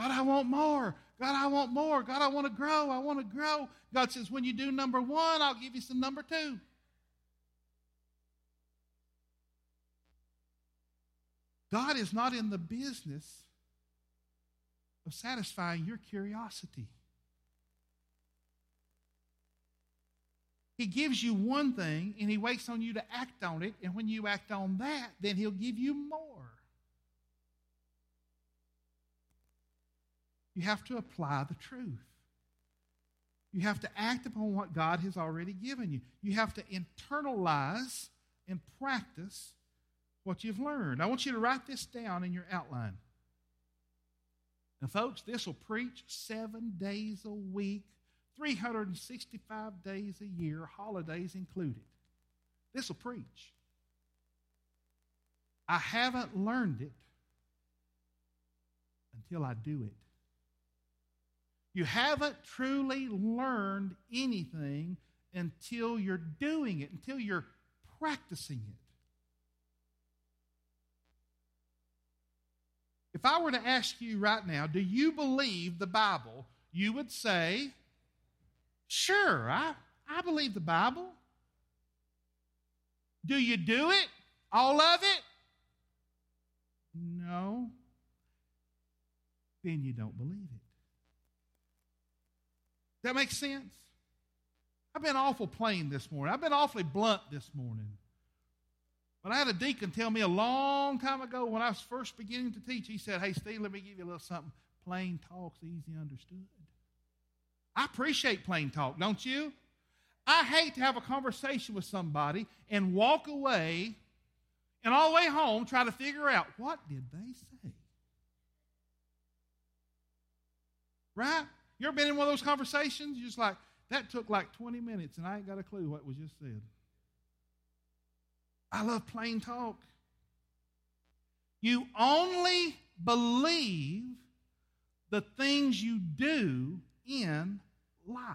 God, I want more. God, I want more. God, I want to grow. I want to grow. God says, when you do number one, I'll give you some number two. God is not in the business of satisfying your curiosity. He gives you one thing, and he waits on you to act on it, and when you act on that, then he'll give you more. You have to apply the truth. You have to act upon what God has already given you. You have to internalize and practice what you've learned. I want you to write this down in your outline. Now, folks, this will preach seven days a week, three hundred sixty-five days a year, holidays included. This will preach. I haven't learned it until I do it. You haven't truly learned anything until you're doing it, until you're practicing it. If I were to ask you right now, do you believe the Bible? You would say, sure, I, I believe the Bible. Do you do it? All of it? No. Then you don't believe it. That makes sense? I've been awful plain this morning. I've been awfully blunt this morning. But I had a deacon tell me a long time ago when I was first beginning to teach, he said, hey, Steve, let me give you a little something. Plain talk's easy understood. I appreciate plain talk, don't you? I hate to have a conversation with somebody and walk away and all the way home try to figure out, what did they say? Right? You ever been in one of those conversations? You're just like, that took like twenty minutes and I ain't got a clue what was just said. I love plain talk. You only believe the things you do in life.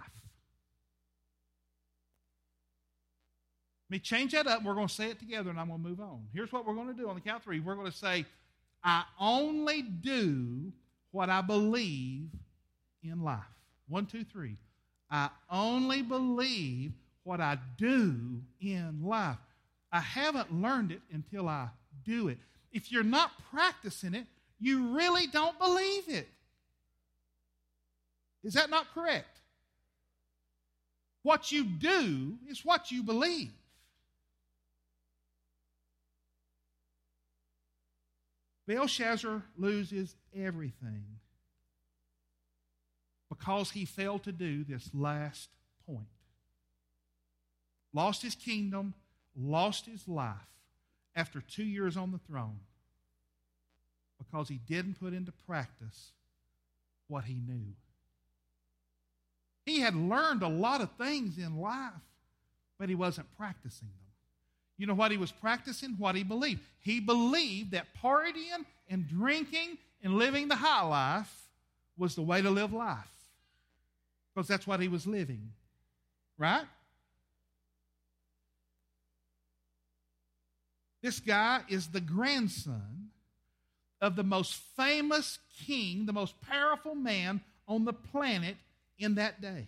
Let me change that up. We're going to say it together and I'm going to move on. Here's what we're going to do on the count of three. We're going to say, I only do what I believe in life. One, two, three. I only believe what I do in life. I haven't learned it until I do it. If you're not practicing it, you really don't believe it. Is that not correct? What you do is what you believe. Belshazzar loses everything because he failed to do this last point. Lost his kingdom, lost his life after two years on the throne because he didn't put into practice what he knew. He had learned a lot of things in life, but he wasn't practicing them. You know what he was practicing? What he believed. He believed that partying and drinking and living the high life was the way to live life because that's what he was living, right? This guy is the grandson of the most famous king, the most powerful man on the planet in that day.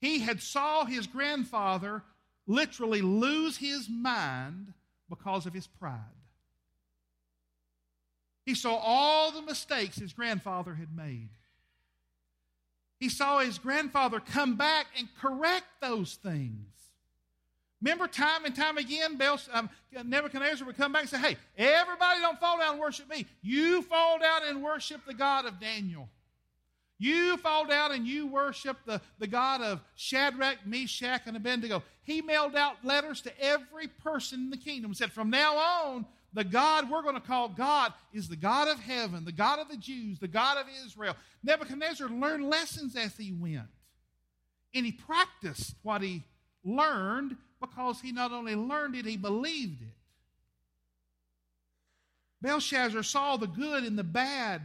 He had saw his grandfather literally lose his mind because of his pride. He saw all the mistakes his grandfather had made. He saw his grandfather come back and correct those things. Remember, time and time again, Nebuchadnezzar would come back and say, hey, everybody don't fall down and worship me. You fall down and worship the God of Daniel. You fall down and you worship the, the God of Shadrach, Meshach, and Abednego. He mailed out letters to every person in the kingdom and said, from now on, the God we're going to call God is the God of heaven, the God of the Jews, the God of Israel. Nebuchadnezzar learned lessons as he went. And he practiced what he learned because he not only learned it, he believed it. Belshazzar saw the good and the bad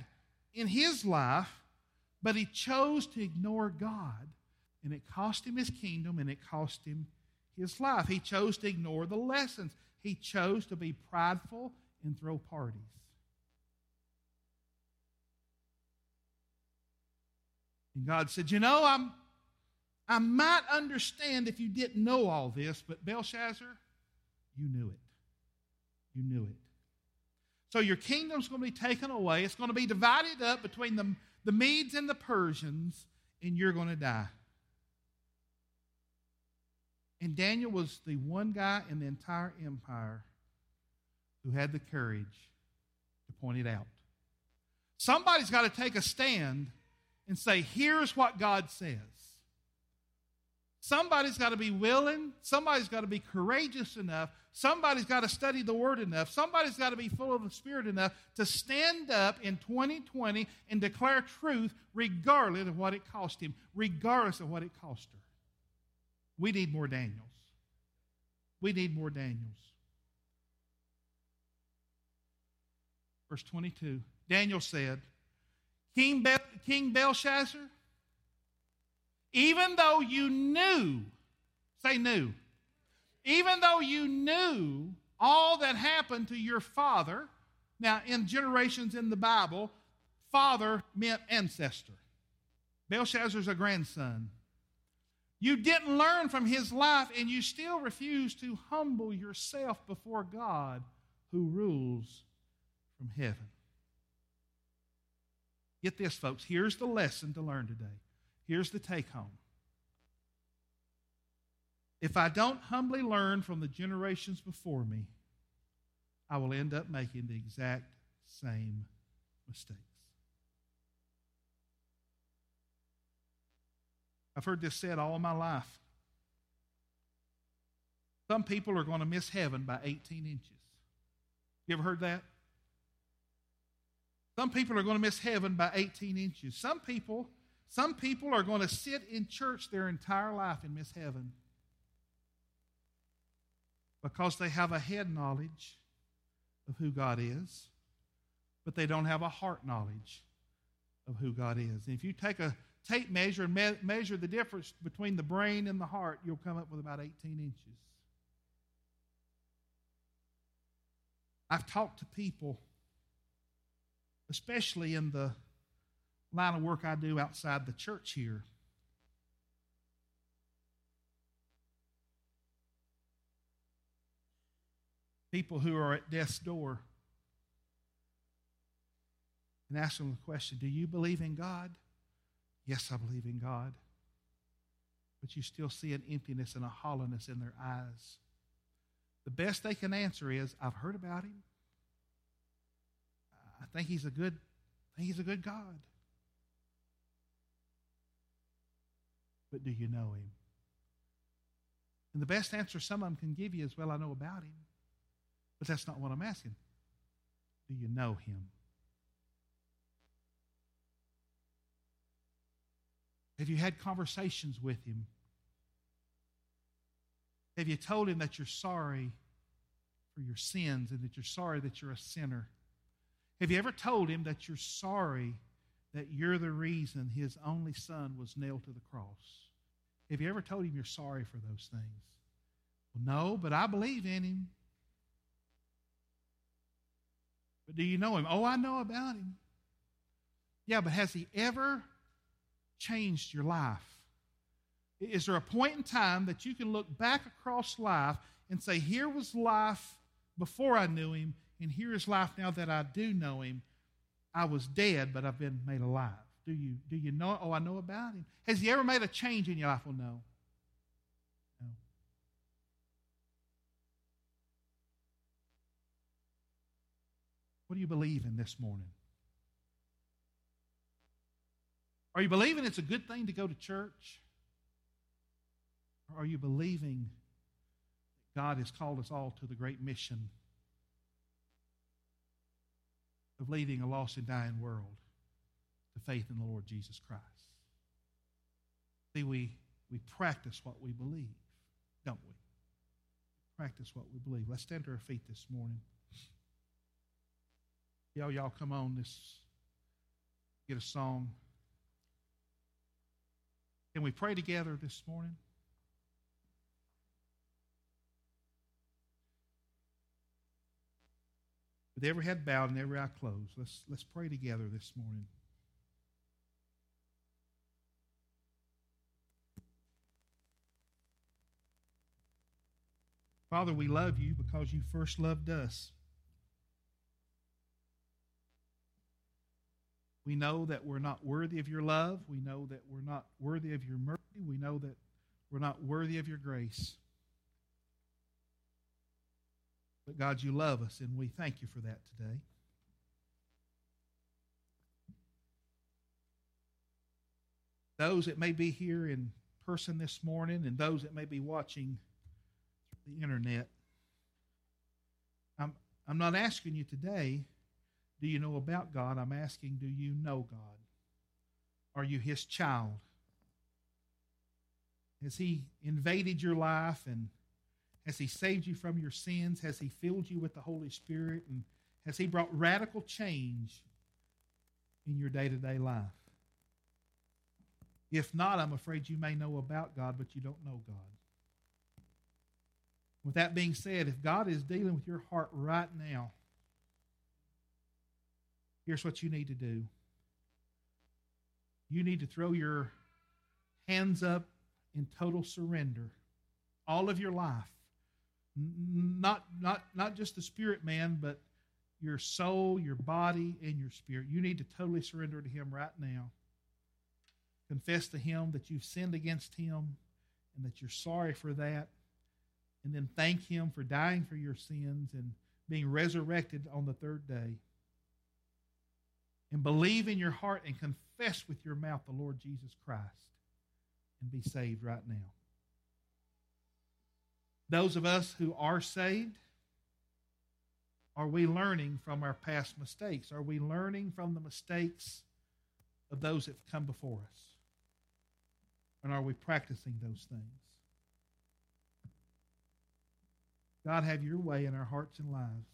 in his life, but he chose to ignore God, and it cost him his kingdom, and it cost him his life. He chose to ignore the lessons. He chose to be prideful and throw parties. And God said, you know, I'm, I might understand if you didn't know all this, but Belshazzar, you knew it. You knew it. So your kingdom's going to be taken away. It's going to be divided up between the The Medes and the Persians, and you're going to die. And Daniel was the one guy in the entire empire who had the courage to point it out. Somebody's got to take a stand and say, here's what God says. Somebody's got to be willing. Somebody's got to be courageous enough. Somebody's got to study the Word enough. Somebody's got to be full of the Spirit enough to stand up in twenty twenty and declare truth regardless of what it cost him, regardless of what it cost her. We need more Daniels. We need more Daniels. Verse twenty-two, Daniel said, King, Be- King Belshazzar, even though you knew, say knew, even though you knew all that happened to your father, now in generations in the Bible, father meant ancestor. Belshazzar's a grandson. You didn't learn from his life, and you still refuse to humble yourself before God who rules from heaven. Get this, folks. Here's the lesson to learn today. Here's the take home. If I don't humbly learn from the generations before me, I will end up making the exact same mistakes. I've heard this said all my life. Some people are going to miss heaven by eighteen inches. You ever heard that? Some people are going to miss heaven by eighteen inches. Some people, some people are going to sit in church their entire life and miss heaven because they have a head knowledge of who God is, but they don't have a heart knowledge of who God is. And if you take a tape measure and me- measure the difference between the brain and the heart, you'll come up with about eighteen inches. I've talked to people, especially in the line of work I do outside the church here. People who are at death's door, and ask them the question, do you believe in God? Yes, I believe in God. But you still see an emptiness and a hollowness in their eyes. The best they can answer is, I've heard about him. I think he's a good, I think he's a good God. But do you know him? And the best answer some of them can give you is, well, I know about him. But that's not what I'm asking. Do you know him? Have you had conversations with him? Have you told him that you're sorry for your sins and that you're sorry that you're a sinner? Have you ever told him that you're sorry that you're the reason his only son was nailed to the cross? Have you ever told him you're sorry for those things? Well, no, but I believe in him. But do you know him? Oh, I know about him. Yeah, but has he ever changed your life? Is there a point in time that you can look back across life and say, here was life before I knew him, and here is life now that I do know him. I was dead, but I've been made alive. Do you, do you know? Oh, I know about him. Has he ever made a change in your life? Well, no. No. What do you believe in this morning? Are you believing it's a good thing to go to church? Or are you believing that God has called us all to the great mission of leading a lost and dying world to faith in the Lord Jesus Christ? See, we, we practice what we believe, don't we? Practice what we believe. Let's stand to our feet this morning. Y'all, y'all come on, this, get a song. Can we pray together this morning? With every head bowed and every eye closed, let's, let's pray together this morning. Father, we love you because you first loved us. We know that we're not worthy of your love. We know that we're not worthy of your mercy. We know that we're not worthy of your grace. But God, you love us, and we thank you for that today. Those that may be here in person this morning and those that may be watching through the internet, I'm, I'm not asking you today, do you know about God? I'm asking, do you know God? Are you his child? Has he invaded your life, and has he saved you from your sins? Has he filled you with the Holy Spirit, and has he brought radical change in your day-to-day life? If not, I'm afraid you may know about God, but you don't know God. With that being said, if God is dealing with your heart right now, here's what you need to do. You need to throw your hands up in total surrender, all of your life. Not, not, not just the spirit man, but your soul, your body, and your spirit. You need to totally surrender to him right now. Confess to him that you've sinned against him and that you're sorry for that. And then thank him for dying for your sins and being resurrected on the third day. And believe in your heart and confess with your mouth the Lord Jesus Christ and be saved right now. Those of us who are saved, are we learning from our past mistakes? Are we learning from the mistakes of those that have come before us? And are we practicing those things? God, have your way in our hearts and lives.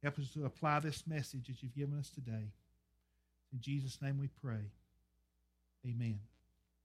Help us to apply this message that you've given us today. In Jesus' name we pray. Amen.